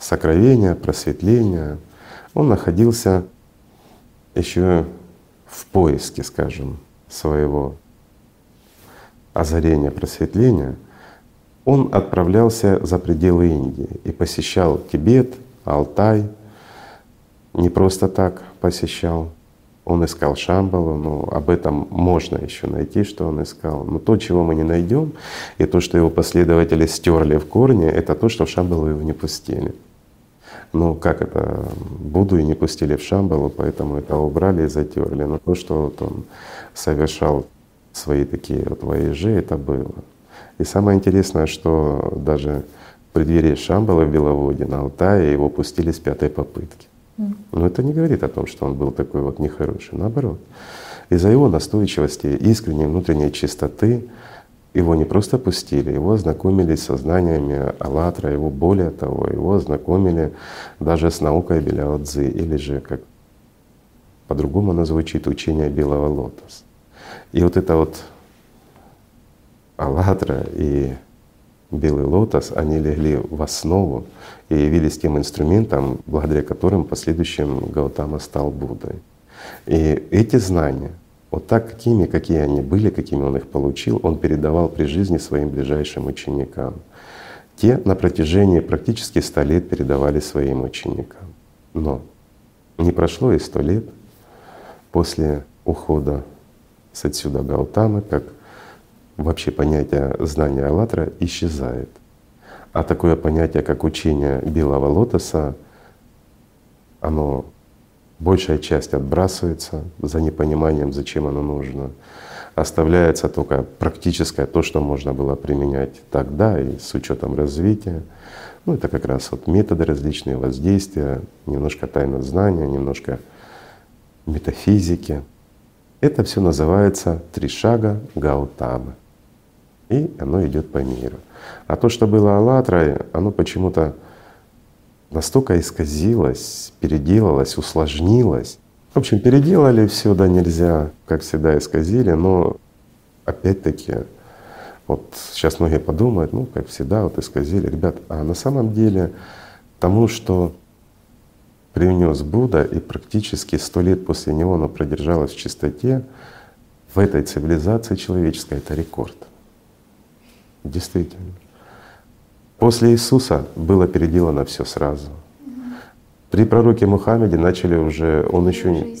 сокровения, просветления, он находился еще в поиске, скажем, своего озарения, просветления. Он отправлялся за пределы Индии и посещал Тибет, Алтай, не просто так посещал, он искал Шамбалу, но об этом можно еще найти, что он искал. Но то, чего мы не найдем, и то, что его последователи стерли в корне, это то, что в Шамбалу его не пустили. Ну как это? Будду и не пустили в Шамбалу, поэтому это убрали и затерли. Но то, что вот он совершал свои такие вот вояжи, это было. И самое интересное, что даже в преддверии Шамбалы в Беловодье, на Алтае его пустили с пятой попытки. Но это не говорит о том, что он был такой вот нехороший, наоборот. Из-за его настойчивости, искренней внутренней чистоты его не просто пустили, его ознакомили со знаниями АЛЛАТРА, его более того, его ознакомили даже с наукой Беляо-Дзи, или же, как по-другому оно звучит, «Учение Белого лотоса». И вот это вот АЛЛАТРА и Белый лотос, они легли в основу и явились тем инструментом, благодаря которым в последующем Гаутама стал Буддой. И эти знания, вот так какими, какие они были, какими он их получил, он передавал при жизни своим ближайшим ученикам. Те на протяжении практически ста лет передавали своим ученикам. Но не прошло и сто лет после ухода с отсюда Гаутамы, как вообще понятие знания АЛЛАТРА исчезает. А такое понятие, как учение Белого лотоса, оно большая часть отбрасывается за непониманием, зачем оно нужно. Оставляется только практическое, то, что можно было применять тогда и с учетом развития. Ну это как раз вот методы различные, воздействия, немножко тайного знания, немножко метафизики. Это все называется «Три шага Гаутамы». И оно идет по миру. А то, что было АЛЛАТРА, оно почему-то настолько исказилось, переделалось, усложнилось, В общем, переделали все, да, нельзя, как всегда, исказили, но опять-таки вот сейчас многие подумают, ну, как всегда, вот исказили. Ребят, а на самом деле тому, что привнес Будда, и практически сто лет после него оно продержалось в чистоте, в этой цивилизации человеческой — это рекорд. Действительно. После Иисуса было переделано все сразу. При пророке Мухаммеде начали уже, он еще не.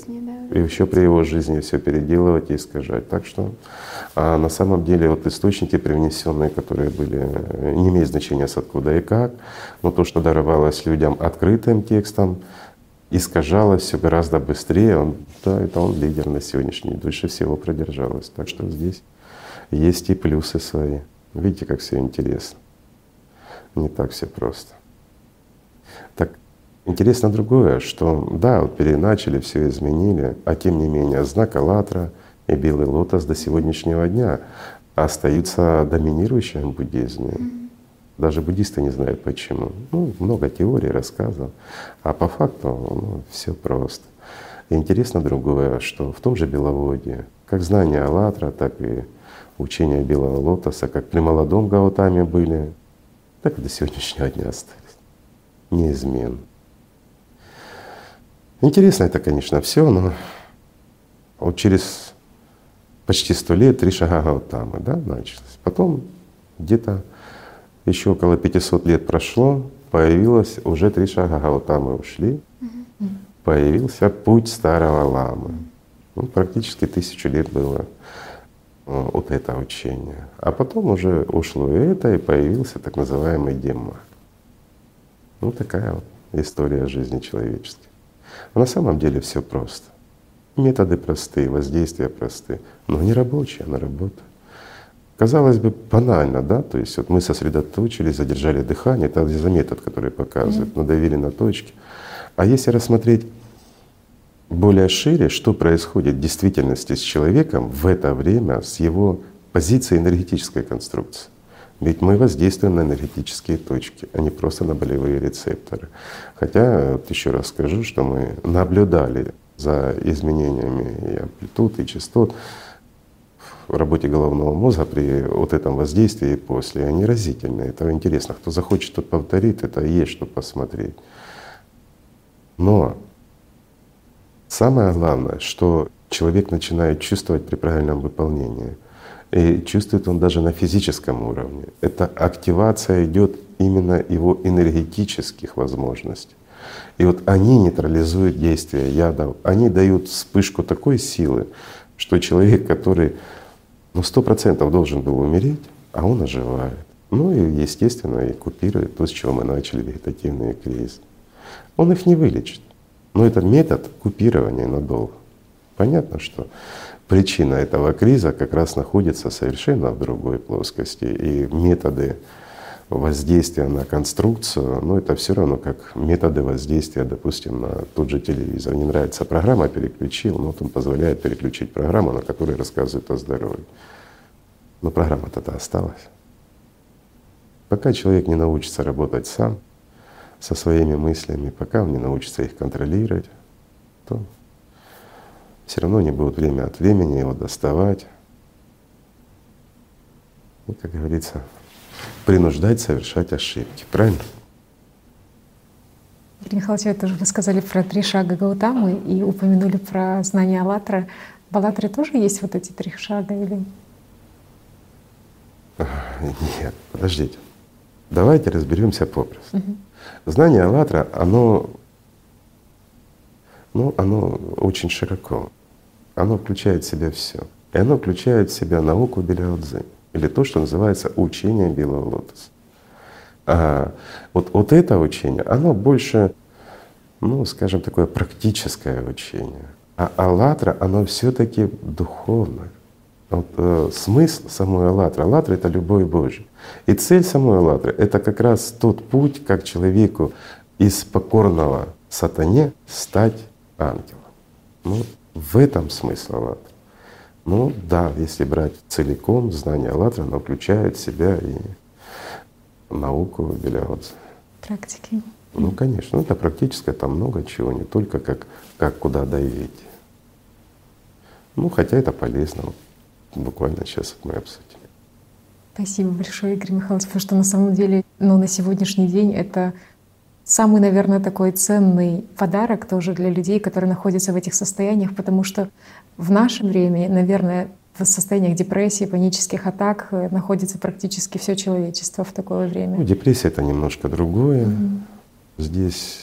И еще при его жизни все переделывать и искажать. Так что а на самом деле вот источники привнесенные, которые были, не имеет значения с откуда и как, но то, что даровалось людям открытым текстом, искажалось все гораздо быстрее. Он, да, это он лидер на сегодняшний день, дольше всего продержалось. Так что здесь есть и плюсы свои. Видите, как все интересно. Не так все просто. Так, интересно другое, что да, вот переначали, все изменили, а тем не менее знак АЛЛАТРА и белый лотос до сегодняшнего дня остаются доминирующим в буддизме. Даже буддисты не знают почему. Ну, много теорий, рассказов, а по факту ну, все просто. И интересно другое, что в том же беловодье, как знание АЛЛАТРА, так и учение белого лотоса, как при молодом Гаутаме были, так и до сегодняшнего дня остались неизменно. Интересно это, конечно, все, но вот через почти сто лет три шага Гаутамы, да, началось. Потом где-то еще около пятисот лет прошло, появилось уже три шага Гаутамы ушли, появился путь Старого Ламы. Ну, практически тысячу лет было вот это учение. А потом уже ушло и это, и появился так называемый Дим Мак. Ну такая вот история жизни человеческой. Но на самом деле все просто. Методы простые, воздействия простые, но не рабочие, она работает. Казалось бы, банально, да? То есть вот мы сосредоточились, задержали дыхание, это за метод, который показывает, надавили на точки. А если рассмотреть более шире, что происходит в действительности с человеком в это время, с его позиции энергетической конструкции. Ведь мы воздействуем на энергетические точки, а не просто на болевые рецепторы. Хотя, вот еще раз скажу, что мы наблюдали за изменениями и амплитуд, и частот в работе головного мозга при вот этом воздействии и после. И они разительные. Это интересно. Кто захочет, тот повторит. Это и есть что посмотреть. Но самое главное, что человек начинает чувствовать при правильном выполнении. И чувствует он даже на физическом уровне. Эта активация идет именно его энергетических возможностей. И вот они нейтрализуют действие ядов, они дают вспышку такой силы, что человек, который ну, сто процентов должен был умереть, а он оживает. Ну и, естественно, и купирует то, с чего мы начали вегетативные кризисы. Он их не вылечит. Но это метод купирования надолго. Понятно, что причина этого криза как раз находится совершенно в другой плоскости. И методы воздействия на конструкцию, ну это все равно как методы воздействия, допустим, на тот же телевизор. Не нравится программа, переключил, но вот он позволяет переключить программу, на которой рассказывает о здоровье. Но программа-то осталась. Пока человек не научится работать сам со своими мыслями, пока он не научится их контролировать, то все равно не будет время от времени его доставать и, как говорится, принуждать совершать ошибки. Правильно? Игорь Михайлович, это же вы сказали про три шага Гаутамы и упомянули про знание АЛЛАТРА. В АЛЛАТРе тоже есть вот эти три шага или… Нет, подождите. Давайте разберемся попросту. Угу. Знание АЛЛАТРа, оно… Ну, оно очень широко. Оно включает в себя все. И оно включает в себя науку Беляо-Дзи, или то, что называется учение белого лотоса. А вот, вот это учение, оно больше, ну, скажем, такое практическое учение. А АЛЛАТРА, оно все-таки духовное. Вот, э, смысл самой АЛЛАТРА. АЛЛАТРА — это любовь Божья. И цель самой АЛЛАТРА — это как раз тот путь, как человеку из покорного сатане стать ангелом. Ну, в этом смысл АЛЛАТРА. Ну да, если брать целиком, знание АЛЛАТРА, оно включает в себя и науку Беляо-Дзи. Практики. Ну, конечно, это практическое, там много чего, не только как, как куда давить. Ну, хотя это полезно. Буквально сейчас мы обсудим. Спасибо большое, Игорь Михайлович, потому что на самом деле, ну, на сегодняшний день это самый, наверное, такой ценный подарок тоже для людей, которые находятся в этих состояниях, потому что в наше время, наверное, в состояниях депрессии, панических атак находится практически все человечество в такое время. Ну, депрессия — это немножко другое. Mm-hmm. Здесь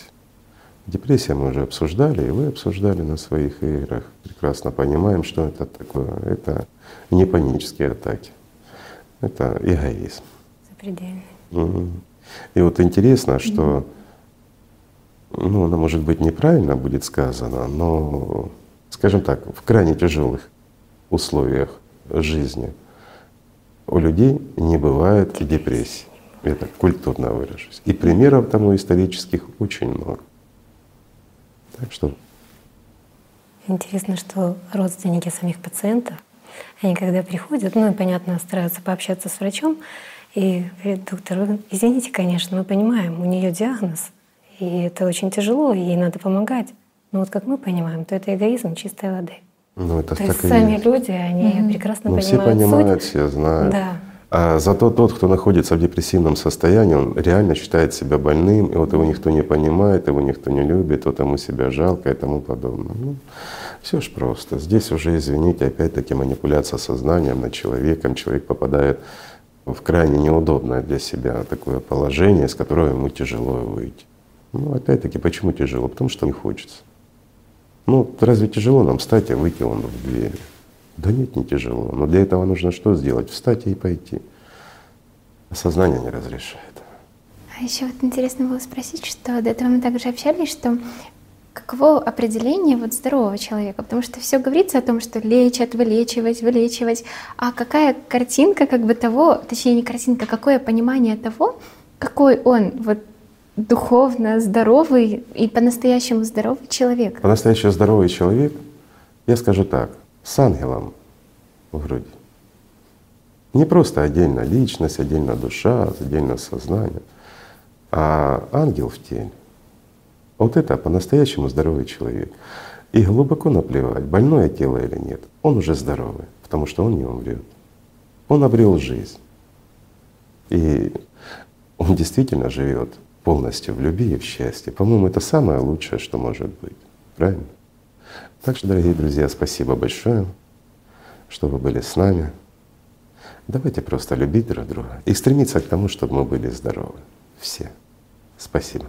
депрессия мы уже обсуждали, и вы обсуждали на своих играх. Прекрасно понимаем, что это такое. Это не панические атаки, это эгоизм. Запредельный. Mm-hmm. И вот интересно, что, mm-hmm. ну, оно, может быть, неправильно будет сказано, но, скажем так, в крайне тяжелых условиях жизни у людей не бывает депрессии. Я так культурно выражусь. И примеров тому исторических очень много. Так что… Интересно, что родственники самих пациентов, они когда приходят, ну и, понятно, стараются пообщаться с врачом, и говорят: доктор, вы извините, конечно, мы понимаем, у нее диагноз, и это очень тяжело, ей надо помогать. Но вот как мы понимаем, то это эгоизм чистой воды. Ну, это то есть сами есть. люди, они mm-hmm. прекрасно ну, понимают все понимают, суть. все знают. Да. А зато тот, кто находится в депрессивном состоянии, он реально считает себя больным, и вот его никто не понимает, его никто не любит, вот ему себя жалко и тому подобное. Ну, все ж просто. Здесь уже, извините, опять-таки манипуляция сознанием над человеком. Человек попадает в крайне неудобное для себя такое положение, из которого ему тяжело выйти. Ну, опять-таки, почему тяжело? Потому что не хочется. Ну, разве тяжело нам встать и выйти вон в дверь? Да нет, не тяжело. Но для этого нужно что сделать? Встать и пойти. Сознание не разрешает. А еще вот интересно было спросить, что до этого мы также общались, что каково определение вот здорового человека? Потому что все говорится о том, что лечат, вылечивать, вылечивать. А какая картинка как бы того, точнее не картинка, какое понимание того, какой он вот духовно здоровый и по-настоящему здоровый человек? По-настоящему здоровый человек, я скажу так, с ангелом в груди. Не просто отдельно личность, отдельно душа, отдельно сознание, а ангел в теле. Вот это по-настоящему здоровый человек. И глубоко наплевать, больное тело или нет, он уже здоровый, потому что он не умрет. Он обрел жизнь. И он действительно живет полностью в любви и в счастье. По-моему, это самое лучшее, что может быть. Правильно? Так что, дорогие друзья, спасибо большое, что вы были с нами. Давайте просто любить друг друга и стремиться к тому, чтобы мы были здоровы. Все. Спасибо.